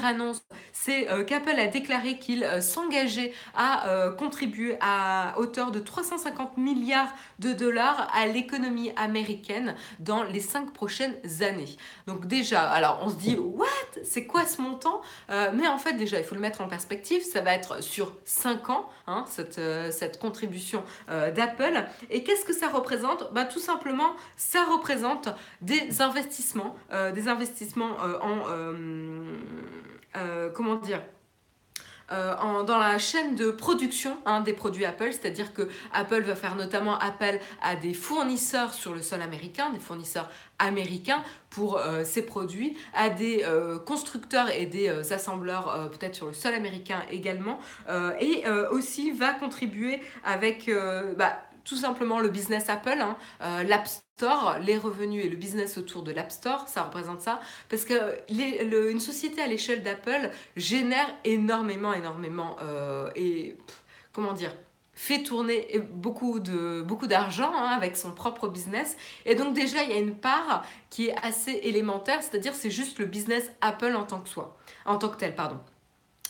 annonce, c'est euh, qu'Apple a déclaré qu'il euh, s'engageait à euh, contribuer à hauteur de trois cent cinquante milliards de dollars à l'économie américaine dans les cinq prochaines années. Donc déjà, alors on se dit « What ? C'est quoi ce montant ?» euh, Mais en fait, déjà, il faut le mettre en perspective. Ça va être sur cinq ans, hein, cette, euh, cette contribution euh, d'Apple. Et qu'est-ce que ça représente? Bah, tout simplement, ça représente des investissements, euh, des investissements euh, en... Euh, Euh, comment dire Euh, en, dans la chaîne de production hein, des produits Apple, c'est-à-dire que Apple va faire notamment appel à des fournisseurs sur le sol américain, des fournisseurs américains pour euh, ces produits, à des euh, constructeurs et des euh, assembleurs euh, peut-être sur le sol américain également, euh, et euh, aussi va contribuer avec euh, bah, tout simplement le business Apple, hein, euh, l'App Store, les revenus et le business autour de l'App Store, ça représente ça, parce que les, le, une société à l'échelle d'Apple génère énormément, énormément, euh, et pff, comment dire, fait tourner beaucoup, de, beaucoup d'argent hein, avec son propre business. Et donc déjà, il y a une part qui est assez élémentaire, c'est-à-dire c'est juste le business Apple en tant que soi, en tant que tel, pardon.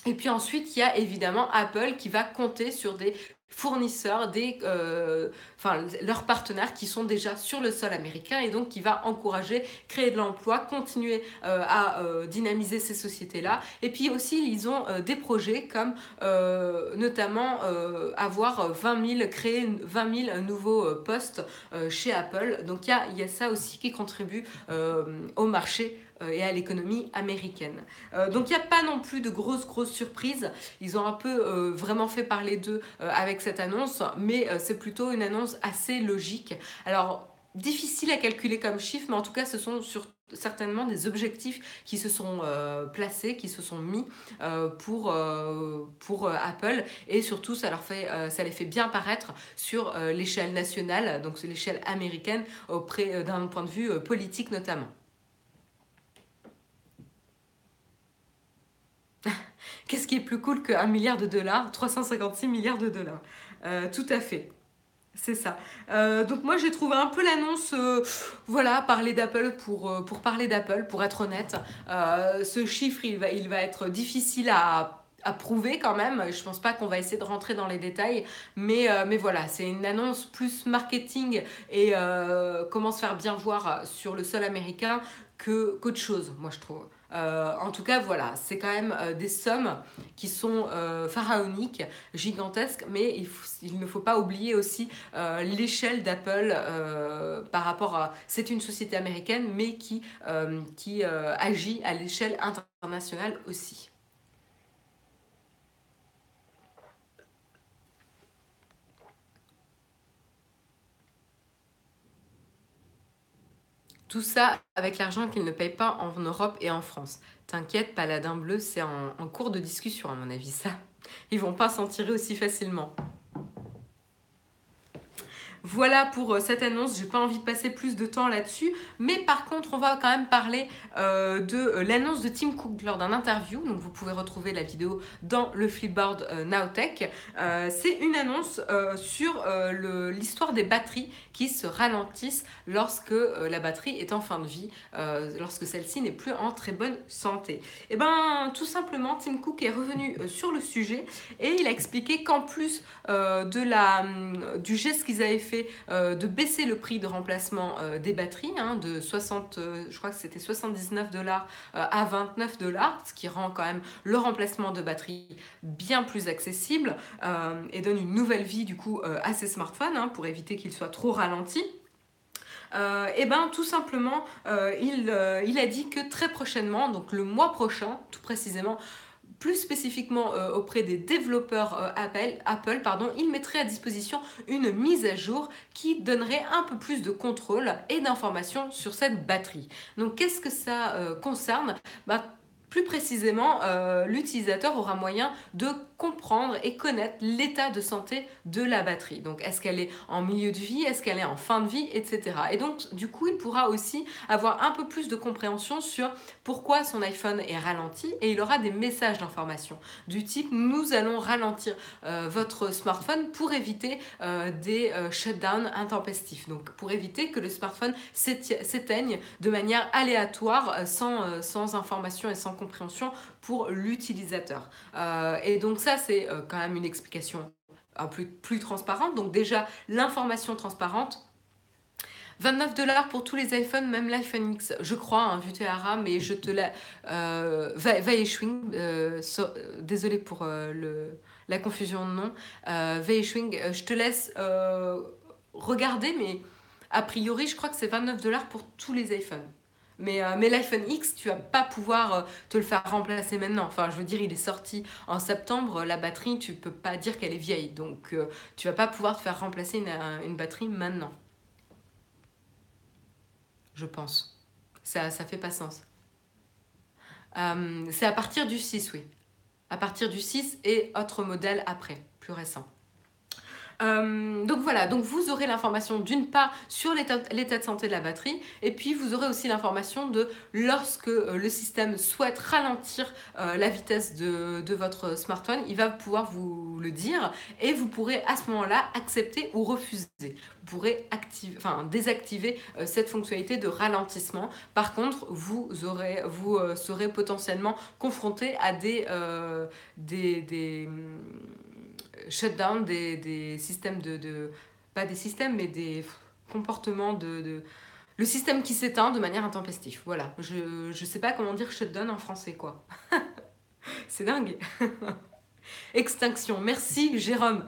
Et puis ensuite, il y a évidemment Apple qui va compter sur des fournisseurs, des, euh, enfin, leurs partenaires qui sont déjà sur le sol américain et donc qui va encourager, créer de l'emploi, continuer euh, à euh, dynamiser ces sociétés-là. Et puis aussi, ils ont euh, des projets comme euh, notamment euh, avoir vingt mille, créer vingt mille nouveaux euh, postes euh, chez Apple. Donc il y a, y a ça aussi qui contribue euh, au marché et à l'économie américaine. Euh, donc il n'y a pas non plus de grosses grosses surprises. Ils ont un peu euh, vraiment fait parler d'eux euh, avec cette annonce, mais euh, c'est plutôt une annonce assez logique. Alors difficile à calculer comme chiffre, mais en tout cas ce sont surtout certainement des objectifs qui se sont euh, placés, qui se sont mis euh, pour, euh, pour euh, Apple, et surtout ça, leur fait, euh, ça les fait bien paraître sur euh, l'échelle nationale, donc sur l'échelle américaine, auprès, euh, d'un point de vue euh, politique notamment. Qu'est-ce qui est plus cool qu'un milliard de dollars, trois cent cinquante-six milliards de dollars. Euh, tout à fait, c'est ça. Euh, donc moi, j'ai trouvé un peu l'annonce, euh, voilà, parler d'Apple pour, euh, pour parler d'Apple, pour être honnête. Euh, ce chiffre, il va, il va être difficile à, à prouver quand même. Je ne pense pas qu'on va essayer de rentrer dans les détails. Mais, euh, mais voilà, c'est une annonce plus marketing et euh, comment se faire bien voir sur le sol américain que, qu'autre chose, moi, je trouve. Euh, en tout cas, voilà, c'est quand même euh, des sommes qui sont euh, pharaoniques, gigantesques, mais il, faut, il ne faut pas oublier aussi euh, l'échelle d'Apple euh, par rapport à... C'est une société américaine, mais qui, euh, qui euh, agit à l'échelle internationale aussi. Tout ça avec l'argent qu'ils ne payent pas en Europe et en France. T'inquiète, Paladin Bleu, c'est en, en cours de discussion à mon avis, ça. Ils vont pas s'en tirer aussi facilement. Voilà pour euh, cette annonce, j'ai pas envie de passer plus de temps là-dessus, mais par contre on va quand même parler euh, de euh, l'annonce de Tim Cook lors d'un interview, donc vous pouvez retrouver la vidéo dans le Flipboard euh, Nowtech. Euh, c'est une annonce euh, sur euh, le, l'histoire des batteries qui se ralentissent lorsque euh, la batterie est en fin de vie, euh, lorsque celle-ci n'est plus en très bonne santé. Et ben tout simplement Tim Cook est revenu euh, sur le sujet et il a expliqué qu'en plus euh, de la, euh, du geste qu'ils avaient fait fait euh, de baisser le prix de remplacement euh, des batteries hein, de soixante, euh, je crois que c'était soixante-dix-neuf dollars euh, à vingt-neuf dollars, ce qui rend quand même le remplacement de batteries bien plus accessible euh, et donne une nouvelle vie du coup euh, à ces smartphones hein, pour éviter qu'ils soient trop ralentis. Euh, et ben tout simplement, euh, il, euh, il a dit que très prochainement, donc le mois prochain, tout précisément, plus spécifiquement euh, auprès des développeurs euh, Apple, Apple pardon, ils mettraient à disposition une mise à jour qui donnerait un peu plus de contrôle et d'informations sur cette batterie. Donc qu'est-ce que ça euh, concerne ? Bah, plus précisément, euh, l'utilisateur aura moyen de comprendre et connaître l'état de santé de la batterie. Donc, est-ce qu'elle est en milieu de vie, est-ce qu'elle est en fin de vie, et cetera. Et donc, du coup, il pourra aussi avoir un peu plus de compréhension sur pourquoi son iPhone est ralenti et il aura des messages d'information du type « Nous allons ralentir euh, votre smartphone pour éviter euh, des euh, shutdowns intempestifs. » Donc, pour éviter que le smartphone s'éteigne de manière aléatoire, sans, euh, sans information et sans compréhension pour l'utilisateur. Euh, et donc ça, c'est euh, quand même une explication euh, plus, plus transparente. Donc déjà, l'information transparente, vingt-neuf dollars pour tous les iPhones, même l'iPhone X, je crois, hein, Vutehara, mais je te la... Euh, Vaishwing, euh, so, euh, désolé pour euh, le, la confusion de nom, euh, Vaishwing, euh, je te laisse euh, regarder, mais a priori, je crois que c'est vingt-neuf dollars pour tous les iPhones. Mais, euh, mais l'iPhone X, tu vas pas pouvoir euh, te le faire remplacer maintenant. Enfin, je veux dire, il est sorti en septembre. La batterie, tu peux pas dire qu'elle est vieille. Donc, euh, tu vas pas pouvoir te faire remplacer une, une batterie maintenant. Je pense. Ça, ça fait pas sens. Euh, c'est à partir du six, oui. À partir du six et autres modèles après, plus récents. Euh, donc voilà, donc vous aurez l'information d'une part sur l'état, l'état de santé de la batterie, et puis vous aurez aussi l'information de lorsque euh, le système souhaite ralentir euh, la vitesse de, de votre smartphone, il va pouvoir vous le dire et vous pourrez à ce moment-là accepter ou refuser. Vous pourrez active, enfin, désactiver euh, cette fonctionnalité de ralentissement. Par contre, vous, aurez, vous euh, serez potentiellement confronté à des... Euh, des, des shutdown des, des systèmes de, de... pas des systèmes, mais des comportements de... de le système qui s'éteint de manière intempestive. Voilà, je, je sais pas comment dire shutdown en français, quoi. C'est dingue. Extinction, merci Jérôme.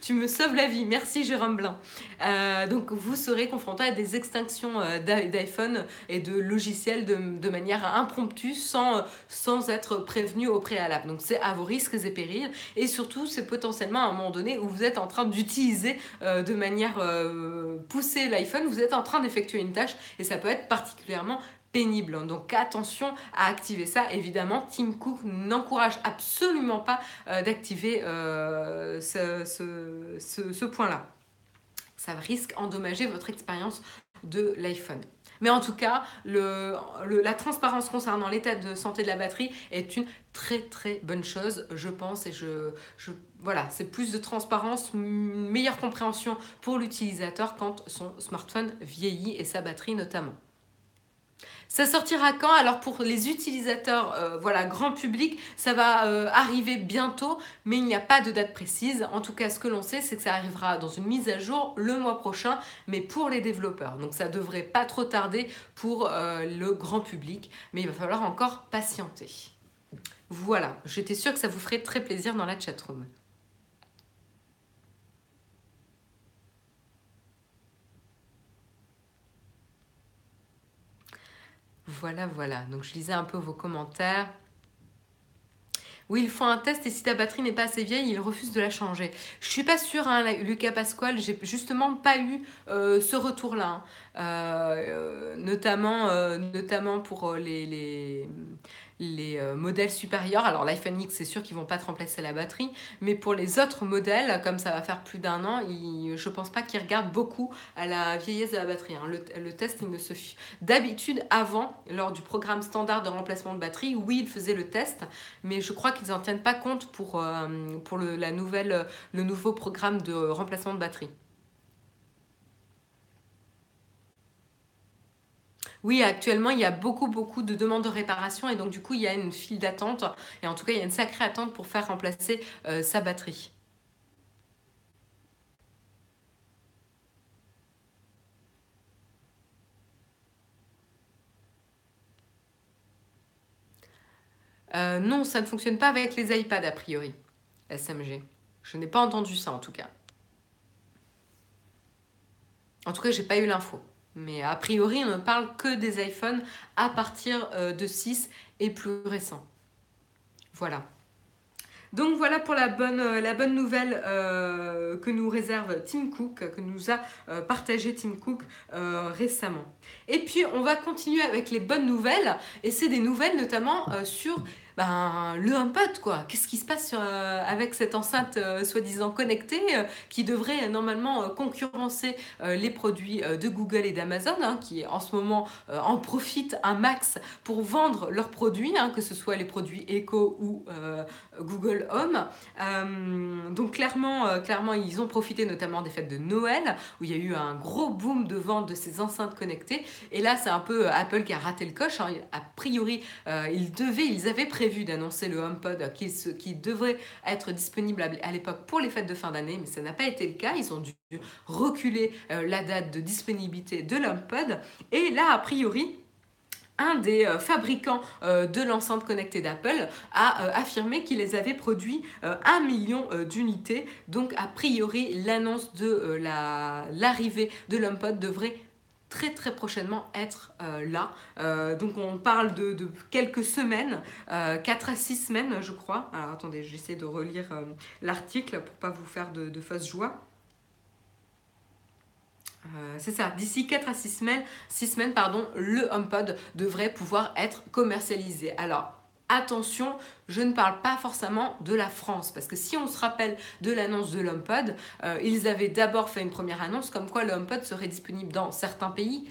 Tu me sauves la vie, merci Jérôme Blin. Euh, donc vous serez confronté à des extinctions d'iPhone et de logiciels de, de manière impromptue sans, sans être prévenu au préalable. Donc c'est à vos risques et périls, et surtout c'est potentiellement à un moment donné où vous êtes en train d'utiliser euh, de manière euh, poussée l'iPhone, vous êtes en train d'effectuer une tâche et ça peut être particulièrement pénible. Donc attention à activer ça. Évidemment, Tim Cook n'encourage absolument pas euh, d'activer euh, ce, ce, ce, ce point-là. Ça risque d'endommager votre expérience de l'iPhone. Mais en tout cas, le, le, la transparence concernant l'état de santé de la batterie est une très très bonne chose, je pense. Et je, je, voilà, c'est plus de transparence, une meilleure compréhension pour l'utilisateur quand son smartphone vieillit et sa batterie notamment. Ça sortira quand ? Alors pour les utilisateurs euh, voilà, grand public, ça va euh, arriver bientôt, mais il n'y a pas de date précise. En tout cas, ce que l'on sait, c'est que ça arrivera dans une mise à jour le mois prochain, mais pour les développeurs. Donc ça ne devrait pas trop tarder pour euh, le grand public, mais il va falloir encore patienter. Voilà, j'étais sûre que ça vous ferait très plaisir dans la chatroom. Voilà, voilà. Donc, je lisais un peu vos commentaires. Oui, ils font un test et si ta batterie n'est pas assez vieille, ils refusent de la changer. Je ne suis pas sûre, hein, Lucas Pasquale, j'ai justement pas eu euh, ce retour-là. Hein. Euh, notamment, euh, notamment pour euh, les... les... les euh, modèles supérieurs. Alors l'iPhone X, c'est sûr qu'ils ne vont pas te remplacer la batterie, mais pour les autres modèles, comme ça va faire plus d'un an, ils, je ne pense pas qu'ils regardent beaucoup à la vieillesse de la batterie. Hein. Le, le test, il ne se fit. D'habitude, avant, lors du programme standard de remplacement de batterie, oui, ils faisaient le test, mais je crois qu'ils n'en tiennent pas compte pour, euh, pour le, la nouvelle, le nouveau programme de remplacement de batterie. Oui, actuellement, il y a beaucoup, beaucoup de demandes de réparation et donc du coup, il y a une file d'attente. Et en tout cas, il y a une sacrée attente pour faire remplacer euh, sa batterie. Euh, non, ça ne fonctionne pas avec les iPads a priori, S M G. Je n'ai pas entendu ça en tout cas. En tout cas, je n'ai pas eu l'info. Mais a priori, on ne parle que des iPhones à partir de six et plus récents. Voilà. Donc voilà pour la bonne, la bonne nouvelle euh, que nous réserve Tim Cook, que nous a euh, partagé Tim Cook euh, récemment. Et puis, on va continuer avec les bonnes nouvelles. Et c'est des nouvelles notamment euh, sur... Ben, le HomePod, quoi. Qu'est-ce qui se passe sur, euh, avec cette enceinte euh, soi-disant connectée euh, qui devrait euh, normalement euh, concurrencer euh, les produits euh, de Google et d'Amazon, hein, qui en ce moment euh, en profitent un max pour vendre leurs produits, hein, que ce soit les produits Echo ou euh, Google Home. Euh, donc clairement, euh, clairement, ils ont profité notamment des fêtes de Noël où il y a eu un gros boom de vente de ces enceintes connectées. Et là, c'est un peu Apple qui a raté le coche. Hein. A priori, euh, ils devaient, ils avaient prévu vu d'annoncer le HomePod qui, se, qui devrait être disponible à l'époque pour les fêtes de fin d'année, mais ça n'a pas été le cas. Ils ont dû reculer euh, la date de disponibilité de l'HomePod. Et là, a priori, un des euh, fabricants euh, de l'enceinte connectée d'Apple a euh, affirmé qu'il les avait produits euh, un million euh, d'unités. Donc, a priori, l'annonce de euh, la, l'arrivée de l'HomePod devrait très très prochainement être euh, là. Euh, donc on parle de, de quelques semaines, euh, quatre à six semaines je crois. Alors attendez, j'essaie de relire euh, l'article pour pas vous faire de, de fausse joie. Euh, c'est ça, d'ici quatre à six semaines, six semaines pardon, le HomePod devrait pouvoir être commercialisé. Alors attention, je ne parle pas forcément de la France, parce que si on se rappelle de l'annonce de l'HomePod, euh, ils avaient d'abord fait une première annonce comme quoi le HomePod serait disponible dans certains pays,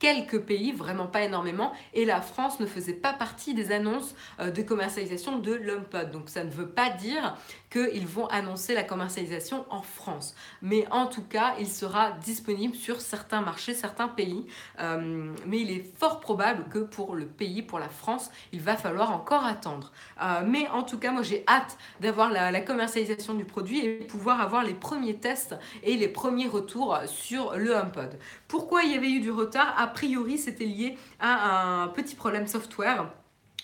quelques pays, vraiment pas énormément, et la France ne faisait pas partie des annonces euh, de commercialisation de l'HomePod. Donc ça ne veut pas dire qu'ils vont annoncer la commercialisation en France. Mais en tout cas, il sera disponible sur certains marchés, certains pays. Euh, mais il est fort probable que pour le pays, pour la France, il va falloir encore attendre. Euh, mais en tout cas, moi j'ai hâte d'avoir la, la commercialisation du produit et pouvoir avoir les premiers tests et les premiers retours sur le HomePod. Pourquoi il y avait eu du retard ? A priori, c'était lié à un petit problème software.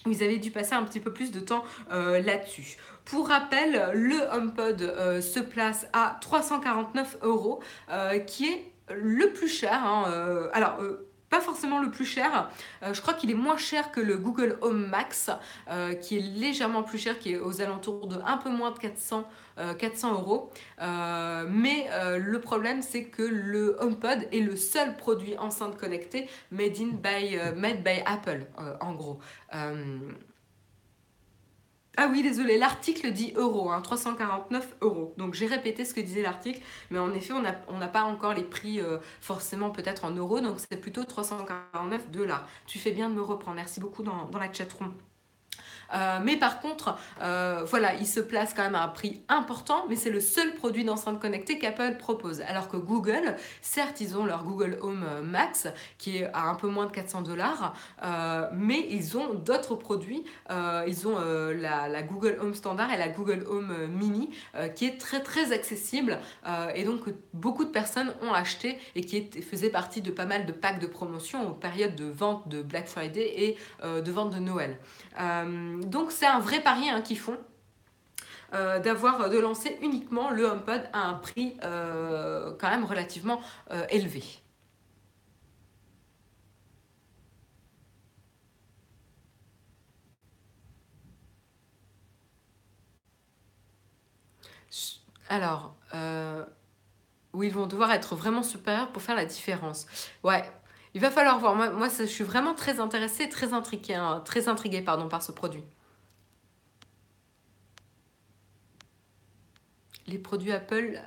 Ils avaient dû passer un petit peu plus de temps euh, là-dessus. Pour rappel, le HomePod euh, se place à trois cent quarante-neuf euros, euh, qui est le plus cher. Hein, euh, alors, euh, pas forcément le plus cher. Euh, je crois qu'il est moins cher que le Google Home Max, euh, qui est légèrement plus cher, qui est aux alentours de un peu moins de quatre cents euros. Euh, mais euh, le problème, c'est que le HomePod est le seul produit enceinte connectée made in by, euh, made by Apple, euh, en gros. Euh, Ah oui, désolé, l'article dit euros, hein, trois cent quarante-neuf euros. Donc j'ai répété ce que disait l'article, mais en effet, on n'a on n'a pas encore les prix euh, forcément peut-être en euros, donc c'est plutôt trois cent quarante-neuf dollars. Tu fais bien de me reprendre, merci beaucoup dans, dans la chatroom. Euh, mais par contre, euh, voilà, il se place quand même à un prix important, mais c'est le seul produit d'enceinte connectée qu'Apple propose. Alors que Google, certes, ils ont leur Google Home Max qui est à un peu moins de quatre cents dollars, euh, mais ils ont d'autres produits. Euh, ils ont euh, la, la Google Home Standard et la Google Home Mini euh, qui est très très accessible euh, et donc beaucoup de personnes ont acheté et qui est, faisait partie de pas mal de packs de promotion aux périodes de vente de Black Friday et euh, de vente de Noël. Euh, Donc c'est un vrai pari hein, qu'ils font euh, d'avoir de lancer uniquement le HomePod à un prix euh, quand même relativement euh, élevé. Alors, euh, oui, ils vont devoir être vraiment supérieurs pour faire la différence. Ouais. Il va falloir voir. Moi, moi, je suis vraiment très intéressée, très intriguée, hein, très intriguée pardon, par ce produit. Les produits Apple,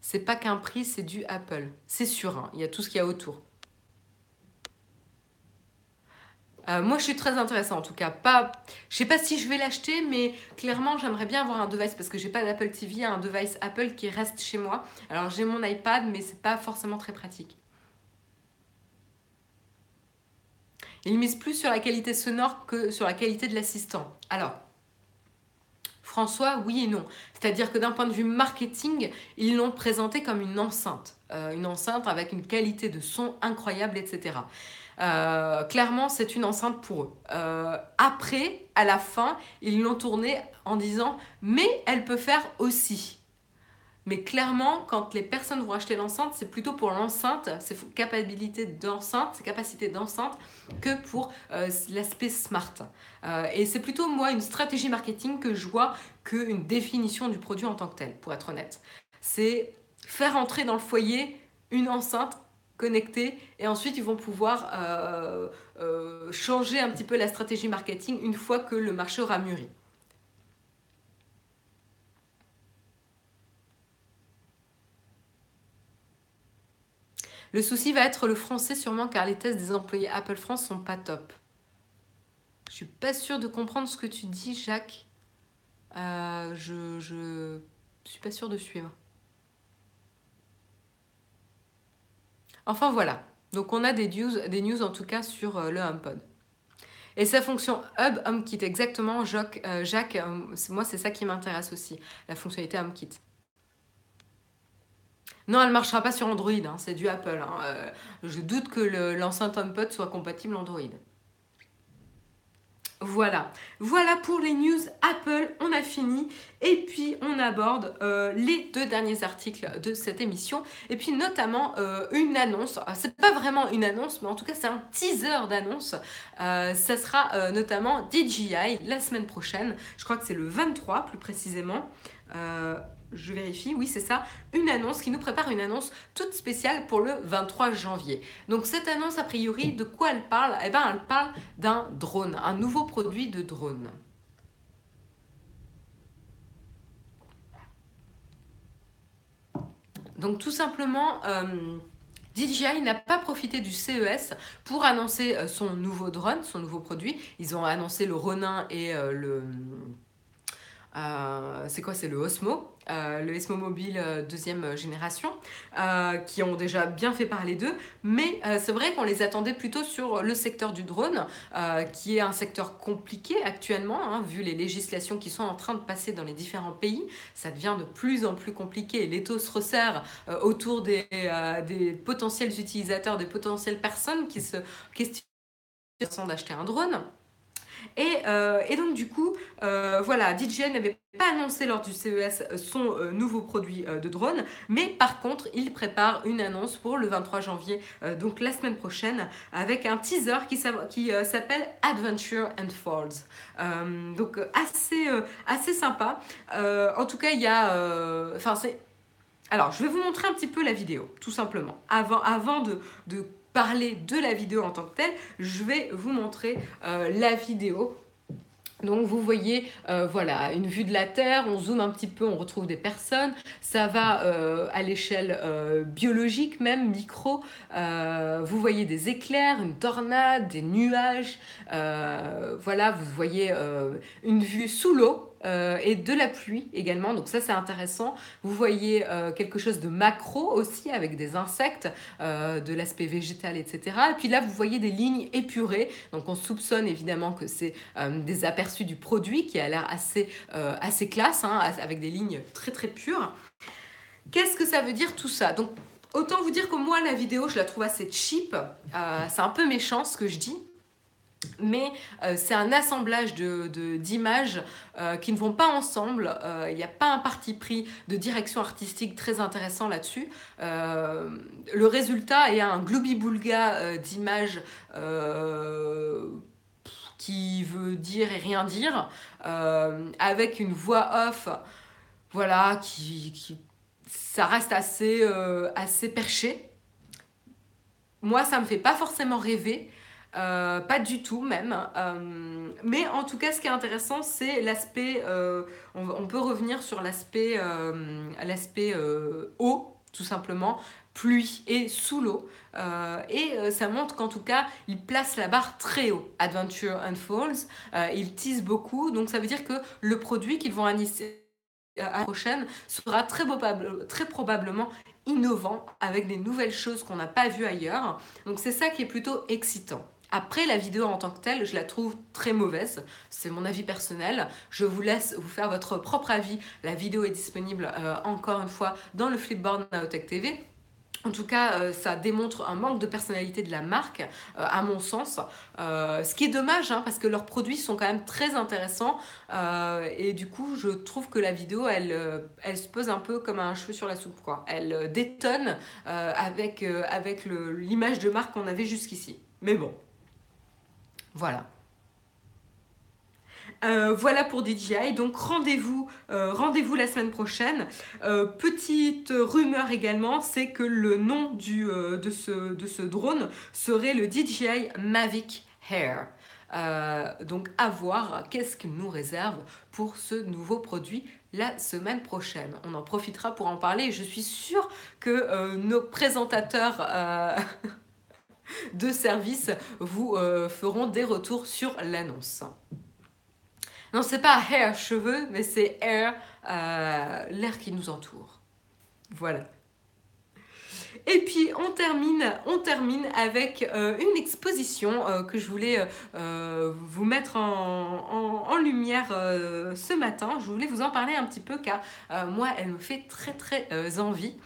c'est pas qu'un prix, c'est du Apple. C'est sûr, hein, il y a tout ce qu'il y a autour. Euh, moi, je suis très intéressée en tout cas. Pas, je sais pas si je vais l'acheter, mais clairement, j'aimerais bien avoir un device parce que j'ai pas d'Apple T V, un device Apple qui reste chez moi. Alors, j'ai mon iPad, mais c'est pas forcément très pratique. Ils misent plus sur la qualité sonore que sur la qualité de l'assistant. Alors, François, oui et non. C'est-à-dire que d'un point de vue marketing, ils l'ont présenté comme une enceinte. Euh, une enceinte avec une qualité de son incroyable, et cetera. Euh, clairement, c'est une enceinte pour eux. Euh, après, à la fin, ils l'ont tournée en disant « mais elle peut faire aussi ». Mais clairement, quand les personnes vont acheter l'enceinte, c'est plutôt pour l'enceinte, ses capacités d'enceinte, ses capacités d'enceinte que pour euh, l'aspect smart. Euh, et c'est plutôt, moi, une stratégie marketing que je vois qu'une définition du produit en tant que tel, pour être honnête. C'est faire entrer dans le foyer une enceinte connectée et ensuite, ils vont pouvoir euh, euh, changer un petit peu la stratégie marketing une fois que le marché aura mûri. Le souci va être le français sûrement car les tests des employés Apple France sont pas top. Je suis pas sûre de comprendre ce que tu dis, Jacques. Euh, je, je suis pas sûre de suivre. Enfin voilà. Donc on a des news, des news en tout cas sur le HomePod. Et sa fonction Hub HomeKit, exactement, Jacques. Euh, Jacques euh, moi c'est ça qui m'intéresse aussi, la fonctionnalité HomeKit. Non, elle ne marchera pas sur Android, hein, c'est du Apple. Hein. Euh, je doute que le, l'enceinte HomePod soit compatible Android. Voilà. Voilà pour les news Apple, on a fini. Et puis, on aborde euh, les deux derniers articles de cette émission. Et puis, notamment, euh, une annonce. Alors, c'est pas vraiment une annonce, mais en tout cas, c'est un teaser d'annonce. Euh, ça sera euh, notamment D J I la semaine prochaine. Je crois que c'est le vingt-trois, plus précisément. Euh... je vérifie, oui c'est ça, une annonce qui nous prépare une annonce toute spéciale pour le vingt-trois janvier. Donc cette annonce, a priori, de quoi elle parle? Eh bien, elle parle d'un drone, un nouveau produit de drone. Donc tout simplement, euh, D J I n'a pas profité du C E S pour annoncer son nouveau drone, son nouveau produit. Ils ont annoncé le Ronin et euh, le... Euh, c'est quoi? C'est le Osmo, euh, le Osmo Mobile euh, deuxième génération, euh, qui ont déjà bien fait parler d'eux. Mais euh, c'est vrai qu'on les attendait plutôt sur le secteur du drone, euh, qui est un secteur compliqué actuellement, hein, vu les législations qui sont en train de passer dans les différents pays. Ça devient de plus en plus compliqué. L'étau se resserre euh, autour des, euh, des potentiels utilisateurs, des potentielles personnes qui se questionnent d'acheter un drone. Et, euh, et donc du coup, euh, voilà, D J I n'avait pas annoncé lors du C E S son euh, nouveau produit euh, de drone, mais par contre, il prépare une annonce pour le vingt-trois janvier, euh, donc la semaine prochaine, avec un teaser qui, qui euh, s'appelle Adventure Unfolds. Euh, donc assez, euh, assez sympa. Euh, en tout cas, il y a, enfin euh, c'est, alors je vais vous montrer un petit peu la vidéo, tout simplement, avant, avant de, de parler de la vidéo en tant que telle, je vais vous montrer euh, la vidéo. Donc vous voyez, euh, voilà, une vue de la Terre, on zoome un petit peu, on retrouve des personnes, ça va euh, à l'échelle euh, biologique même, micro, euh, vous voyez des éclairs, une tornade, des nuages, euh, voilà, vous voyez euh, une vue sous l'eau, Euh, et de la pluie également, donc ça c'est intéressant. Vous voyez euh, quelque chose de macro aussi avec des insectes, euh, de l'aspect végétal, et cetera. Et puis là vous voyez des lignes épurées, donc on soupçonne évidemment que c'est euh, des aperçus du produit qui a l'air assez, euh, assez classe, hein, avec des lignes très très pures. Qu'est-ce que ça veut dire tout ça? Donc autant vous dire que moi la vidéo je la trouve assez cheap, euh, c'est un peu méchant ce que je dis. Mais euh, c'est un assemblage de, de, d'images euh, qui ne vont pas ensemble. Il euh, n'y a pas un parti pris de direction artistique très intéressant là-dessus. Euh, le résultat est un globi-boulga euh, d'images euh, qui veut dire et rien dire, euh, avec une voix off, voilà, qui, qui ça reste assez, euh, assez perché. Moi, ça ne me fait pas forcément rêver. Euh, pas du tout même, euh, mais en tout cas ce qui est intéressant c'est l'aspect, euh, on, on peut revenir sur l'aspect, euh, l'aspect euh, eau tout simplement, pluie et sous l'eau, euh, et euh, ça montre qu'en tout cas il place la barre très haut, Adventure Unfolds, euh, il tease beaucoup, donc ça veut dire que le produit qu'ils vont annoncer à la prochaine sera très, très probablement innovant avec des nouvelles choses qu'on n'a pas vues ailleurs, donc c'est ça qui est plutôt excitant. Après, la vidéo en tant que telle, je la trouve très mauvaise. C'est mon avis personnel. Je vous laisse vous faire votre propre avis. La vidéo est disponible euh, encore une fois dans le Flipboard Nowtech T V. En tout cas, euh, ça démontre un manque de personnalité de la marque, euh, à mon sens. Euh, ce qui est dommage, hein, parce que leurs produits sont quand même très intéressants. Euh, et du coup, je trouve que la vidéo, elle, euh, elle se pose un peu comme un cheveu sur la soupe, quoi. Elle euh, détonne euh, avec, euh, avec le, l'image de marque qu'on avait jusqu'ici. Mais bon. Voilà. Euh, voilà pour D J I, donc rendez-vous, euh, rendez-vous la semaine prochaine. Euh, petite rumeur également, c'est que le nom du, euh, de, ce, de ce drone serait le D J I Mavic Air. Euh, donc à voir qu'est-ce qu'il nous réserve pour ce nouveau produit la semaine prochaine. On en profitera pour en parler et je suis sûre que euh, nos présentateurs... Euh... de service vous euh, feront des retours sur l'annonce. Non, c'est pas hair cheveux, mais c'est air, euh, l'air qui nous entoure. Voilà. Et puis on termine, on termine avec euh, une exposition euh, que je voulais euh, vous mettre en, en, en lumière euh, ce matin. Je voulais vous en parler un petit peu car euh, moi elle me fait très très euh, envie.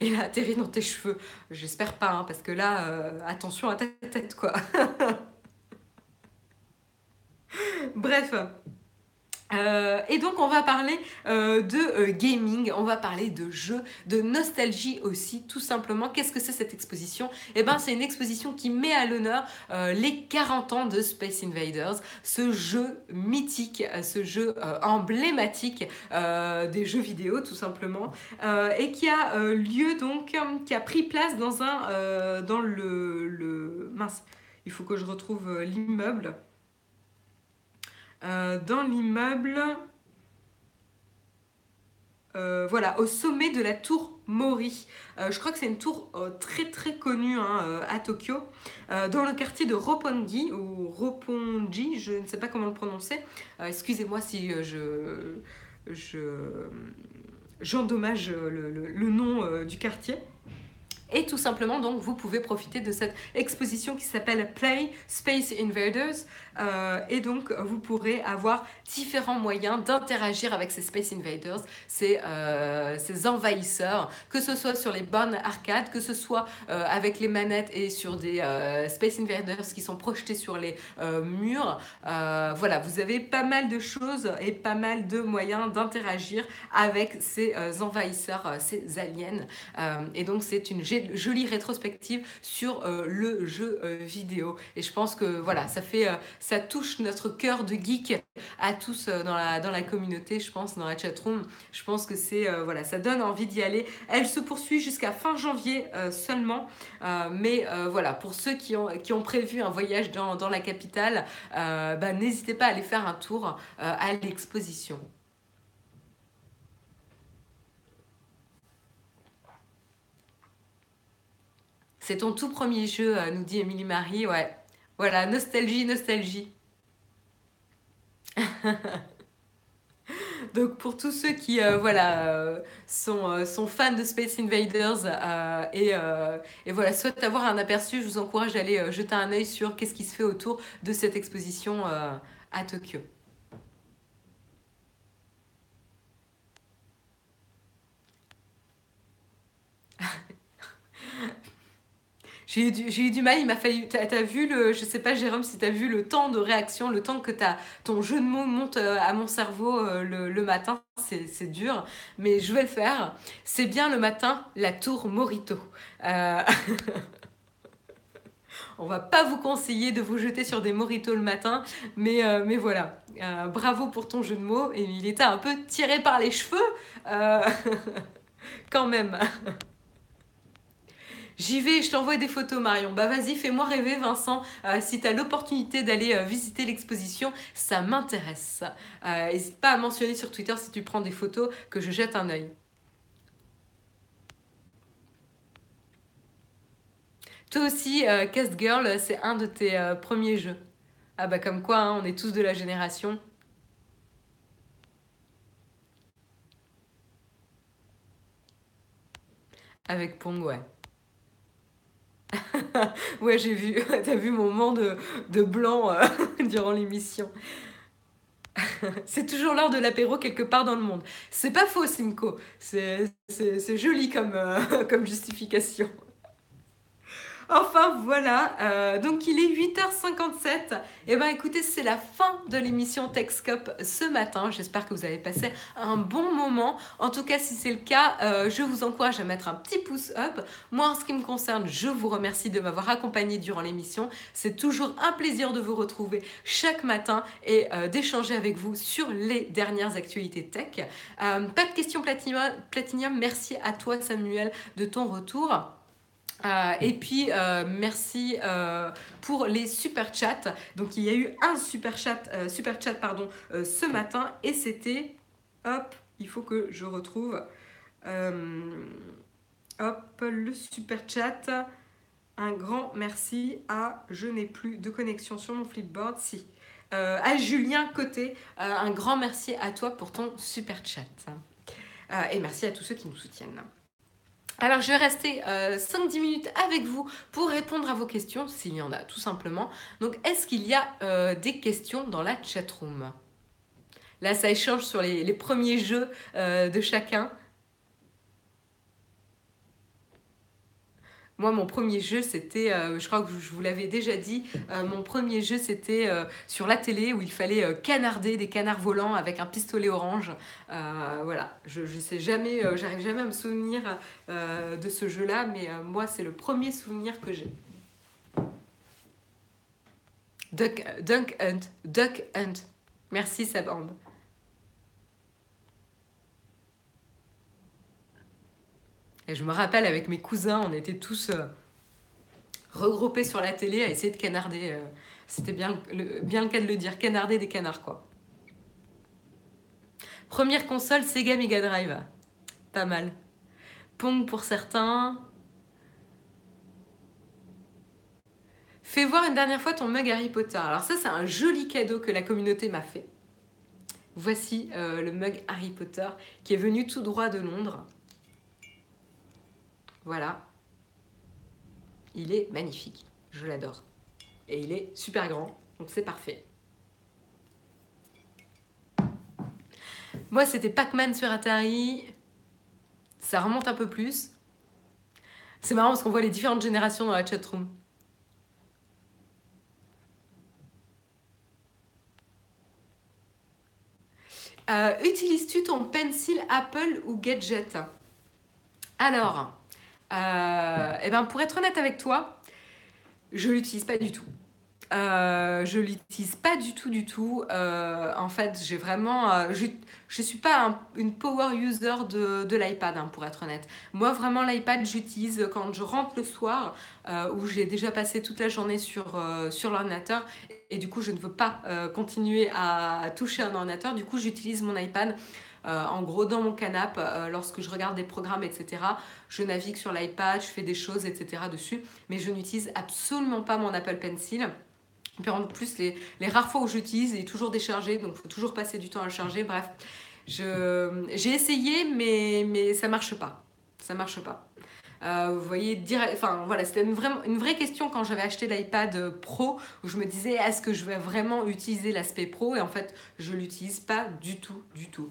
Et là, atterrit dans tes cheveux. J'espère pas, hein, parce que là, euh, attention à ta tête, quoi. Bref, Euh, et donc on va parler euh, de euh, gaming, on va parler de jeux, de nostalgie aussi, tout simplement. Qu'est-ce que c'est cette exposition ? Eh ben, c'est une exposition qui met à l'honneur euh, les quarante ans de Space Invaders, ce jeu mythique, ce jeu euh, emblématique euh, des jeux vidéo, tout simplement, euh, et qui a euh, lieu donc, euh, qui a pris place dans un, euh, dans le, le, mince, il faut que je retrouve euh, l'immeuble. Euh, dans l'immeuble, euh, voilà, au sommet de la tour Mori. Euh, je crois que c'est une tour euh, très très connue hein, euh, à Tokyo, euh, dans le quartier de Roppongi, ou Roppongi, je ne sais pas comment le prononcer. Euh, excusez-moi si euh, je, je, j'endommage le, le, le nom euh, du quartier. Et tout simplement, donc, vous pouvez profiter de cette exposition qui s'appelle Play Space Invaders. Euh, et donc, vous pourrez avoir différents moyens d'interagir avec ces Space Invaders, ces, euh, ces envahisseurs, que ce soit sur les bornes arcades, que ce soit euh, avec les manettes et sur des euh, Space Invaders qui sont projetés sur les euh, murs. Euh, voilà, vous avez pas mal de choses et pas mal de moyens d'interagir avec ces euh, envahisseurs, euh, ces aliens. Euh, et donc, c'est une jolie rétrospective sur euh, le jeu euh, vidéo. Et je pense que voilà, ça fait, euh, ça touche notre cœur de geek à tous euh, dans la dans la communauté, je pense, dans la chatroom. Je pense que c'est euh, voilà, ça donne envie d'y aller. Elle se poursuit jusqu'à fin janvier euh, seulement, euh, mais euh, voilà, pour ceux qui ont qui ont prévu un voyage dans dans la capitale, euh, bah, n'hésitez pas à aller faire un tour euh, à l'exposition. C'est ton tout premier jeu, nous dit Émilie-Marie. Ouais, voilà, nostalgie, nostalgie. Donc, pour tous ceux qui euh, voilà, euh, sont, euh, sont fans de Space Invaders euh, et, euh, et voilà, souhaitent avoir un aperçu, je vous encourage à aller euh, jeter un œil sur qu'est-ce qui se fait autour de cette exposition euh, à Tokyo. J'ai eu, du, j'ai eu du mal, il m'a fallu... T'as, t'as vu le... Je sais pas, Jérôme, si t'as vu le temps de réaction, le temps que t'as, ton jeu de mots monte à mon cerveau le, le matin. C'est, c'est dur, mais je vais le faire. C'est bien le matin, la tour Morito. Euh... On va pas vous conseiller de vous jeter sur des mojitos le matin, mais, euh, mais voilà. Euh, bravo pour ton jeu de mots. Et il était un peu tiré par les cheveux, euh... quand même. J'y vais, je t'envoie des photos, Marion. Bah vas-y, fais-moi rêver, Vincent. Euh, si tu as l'opportunité d'aller euh, visiter l'exposition, ça m'intéresse. Euh, n'hésite pas à mentionner sur Twitter si tu prends des photos, que je jette un œil. Toi aussi, euh, Cast Girl, c'est un de tes euh, premiers jeux. Ah bah comme quoi, hein, on est tous de la génération. Avec Pong, ouais. Ouais, j'ai vu, t'as vu mon moment de, de blanc euh, durant l'émission. C'est toujours l'heure de l'apéro quelque part dans le monde. C'est pas faux, Simco. C'est, c'est, c'est joli comme, euh, comme justification. Enfin, voilà. Euh, donc, il est huit heures cinquante-sept. Eh bien, écoutez, c'est la fin de l'émission Techscope ce matin. J'espère que vous avez passé un bon moment. En tout cas, si c'est le cas, euh, je vous encourage à mettre un petit pouce up. Moi, en ce qui me concerne, je vous remercie de m'avoir accompagné durant l'émission. C'est toujours un plaisir de vous retrouver chaque matin et euh, d'échanger avec vous sur les dernières actualités tech. Euh, pas de questions Platinum. Merci à toi, Samuel, de ton retour. Euh, et puis euh, merci euh, pour les super chats. Donc il y a eu un super chat, euh, super chat pardon, euh, ce matin et c'était hop, il faut que je retrouve euh, hop le super chat. Un grand merci à je n'ai plus de connexion sur mon Flipboard si euh, à Julien Côté. Euh, un grand merci à toi pour ton super chat euh, et merci à tous ceux qui nous soutiennent. Alors, je vais rester euh, cinq à dix minutes avec vous pour répondre à vos questions, s'il y en a, tout simplement. Donc, est-ce qu'il y a euh, des questions dans la chatroom ? Là, ça échange sur les, les premiers jeux euh, de chacun. Moi, mon premier jeu, c'était, euh, je crois que je vous l'avais déjà dit, euh, mon premier jeu, c'était euh, sur la télé où il fallait euh, canarder des canards volants avec un pistolet orange. Euh, voilà, je, je sais jamais, euh, j'arrive jamais à me souvenir euh, de ce jeu-là, mais euh, moi, c'est le premier souvenir que j'ai. Duck, Duck Hunt, Duck Hunt. Merci, Sabambe. Et je me rappelle, avec mes cousins, on était tous euh, regroupés sur la télé à essayer de canarder. Euh, c'était bien le, bien le cas de le dire, canarder des canards, quoi. Première console, Sega Mega Drive. Pas mal. Pong pour certains. Fais voir une dernière fois ton mug Harry Potter. Alors ça, c'est un joli cadeau que la communauté m'a fait. Voici euh, le mug Harry Potter qui est venu tout droit de Londres. Voilà, il est magnifique, je l'adore. Et il est super grand, donc c'est parfait. Moi, c'était Pac-Man sur Atari, ça remonte un peu plus. C'est marrant parce qu'on voit les différentes générations dans la chatroom. Euh, utilises-tu ton pencil Apple ou gadget? Alors... Euh, et ben pour être honnête avec toi, je l'utilise pas du tout. Euh, je l'utilise pas du tout, du tout. Euh, en fait, j'ai vraiment, euh, je, je suis pas un, une power user de, de l'iPad, hein, pour être honnête. Moi, vraiment, l'iPad, j'utilise quand je rentre le soir, euh, où j'ai déjà passé toute la journée sur, euh, sur l'ordinateur. Et du coup, je ne veux pas euh, continuer à toucher un ordinateur. Du coup, j'utilise mon iPad. Euh, en gros, dans mon canapé, euh, lorsque je regarde des programmes, et cetera, je navigue sur l'iPad, je fais des choses, et cetera dessus, mais je n'utilise absolument pas mon Apple Pencil. Puis en plus, les, les rares fois où j'utilise, il est toujours déchargé, donc il faut toujours passer du temps à le charger. Bref, je, j'ai essayé, mais, mais ça ne marche pas. Ça marche pas. Euh, vous voyez, direct, enfin, voilà, c'était une vraie, une vraie question quand j'avais acheté l'iPad Pro, où je me disais, est-ce que je vais vraiment utiliser l'aspect Pro? Et en fait, je ne l'utilise pas du tout, du tout.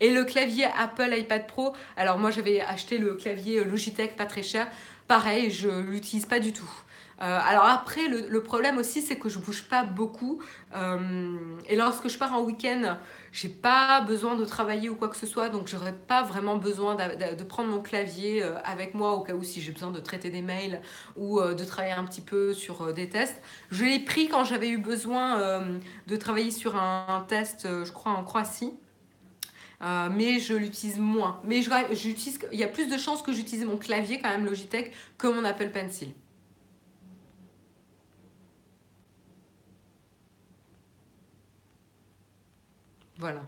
Et le clavier Apple iPad Pro, alors moi j'avais acheté le clavier Logitech pas très cher, pareil, je l'utilise pas du tout. Euh, alors après, le, le problème aussi, c'est que je bouge pas beaucoup. Euh, et lorsque je pars en week-end, j'ai pas besoin de travailler ou quoi que ce soit, donc j'aurais pas vraiment besoin de, de prendre mon clavier avec moi au cas où si j'ai besoin de traiter des mails ou de travailler un petit peu sur des tests. Je l'ai pris quand j'avais eu besoin de travailler sur un test, je crois, en Croatie. Euh, mais je l'utilise moins. Mais je, j'utilise, il y a plus de chances que j'utilise mon clavier quand même Logitech que mon Apple Pencil. Voilà.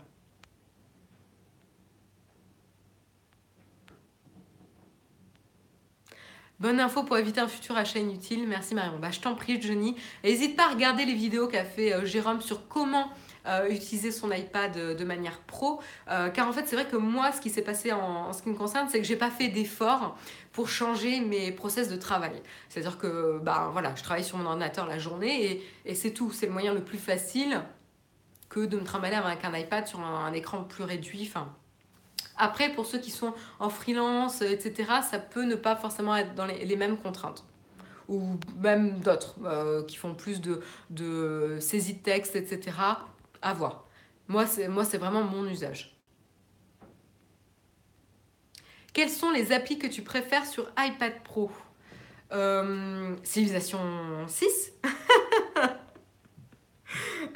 Bonne info pour éviter un futur achat inutile. Merci Marion. Bah, je t'en prie Johnny. N'hésite pas à regarder les vidéos qu'a fait euh, Jérôme sur comment... Euh, utiliser son iPad euh, de manière pro, euh, car en fait c'est vrai que moi ce qui s'est passé en, en ce qui me concerne, c'est que j'ai pas fait d'effort pour changer mes process de travail, c'est à dire que bah, voilà, je travaille sur mon ordinateur la journée et, et c'est tout, c'est le moyen le plus facile que de me trimballer avec un iPad sur un, un écran plus réduit, enfin. Après pour ceux qui sont en freelance etc, ça peut ne pas forcément être dans les, les mêmes contraintes, ou même d'autres euh, qui font plus de, de saisie de texte etc. À voir. Moi c'est, moi, c'est vraiment mon usage. Quelles sont les applis que tu préfères sur iPad Pro? euh, Civilization six.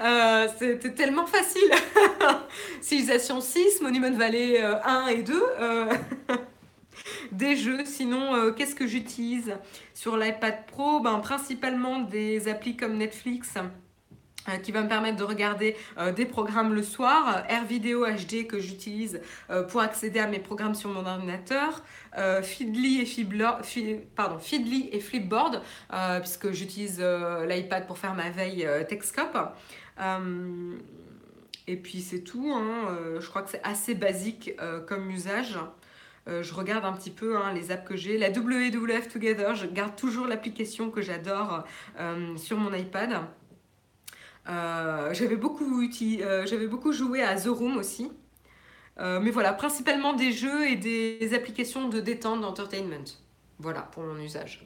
euh, C'était tellement facile. Civilization six, Monument Valley un et deux. Euh... Des jeux, sinon euh, qu'est-ce que j'utilise sur l'iPad Pro? Ben, principalement des applis comme Netflix, qui va me permettre de regarder euh, des programmes le soir, euh, RVideo H D que j'utilise euh, pour accéder à mes programmes sur mon ordinateur, euh, Feedly, et Fibler, Fib, pardon, Feedly et Flipboard, euh, puisque j'utilise euh, l'iPad pour faire ma veille euh, Techscope. Euh, et puis c'est tout, hein, euh, je crois que c'est assez basique euh, comme usage. Euh, je regarde un petit peu hein, les apps que j'ai. La W W F Together, je garde toujours l'application que j'adore euh, sur mon iPad. Euh, j'avais, beaucoup uti- euh, j'avais beaucoup joué à The Room aussi. Euh, mais voilà, principalement des jeux et des applications de détente, d'entertainment. Voilà pour mon usage.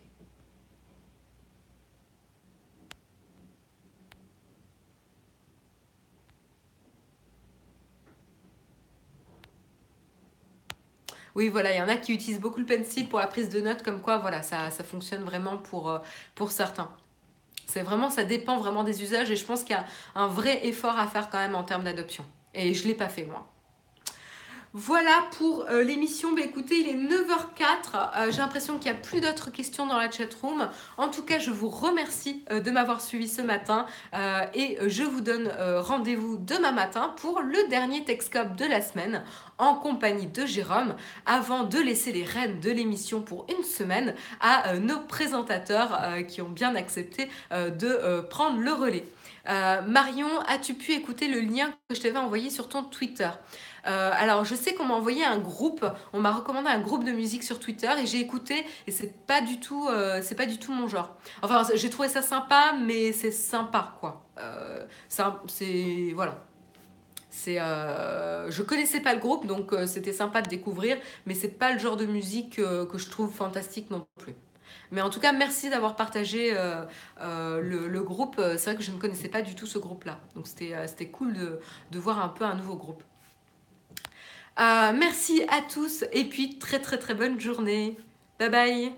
Oui, voilà, il y en a qui utilisent beaucoup le pencil pour la prise de notes, comme quoi, voilà, ça, ça fonctionne vraiment pour, euh, pour certains. C'est vraiment, ça dépend vraiment des usages et je pense qu'il y a un vrai effort à faire quand même en termes d'adoption. Et je ne l'ai pas fait, moi. Voilà pour euh, l'émission. Bah, écoutez, il est neuf heures quatre. Euh, j'ai l'impression qu'il n'y a plus d'autres questions dans la chatroom. En tout cas, je vous remercie euh, de m'avoir suivi ce matin euh, et je vous donne euh, rendez-vous demain matin pour le dernier Techscope de la semaine en compagnie de Jérôme avant de laisser les rênes de l'émission pour une semaine à euh, nos présentateurs euh, qui ont bien accepté euh, de euh, prendre le relais. Euh, Marion, as-tu pu écouter le lien que je t'avais envoyé sur ton Twitter ? Euh, alors je sais qu'on m'a envoyé un groupe, on m'a recommandé un groupe de musique sur Twitter et j'ai écouté et c'est pas du tout, euh, c'est pas du tout mon genre. Enfin j'ai trouvé ça sympa mais c'est sympa quoi. Euh, ça, c'est voilà. C'est, euh, je connaissais pas le groupe donc euh, c'était sympa de découvrir mais c'est pas le genre de musique euh, que je trouve fantastique non plus. Mais en tout cas, merci d'avoir partagé euh, euh, le, le groupe. C'est vrai que je ne connaissais pas du tout ce groupe-là. Donc, c'était, euh, c'était cool de, de voir un peu un nouveau groupe. Euh, merci à tous et puis très très très bonne journée. Bye bye.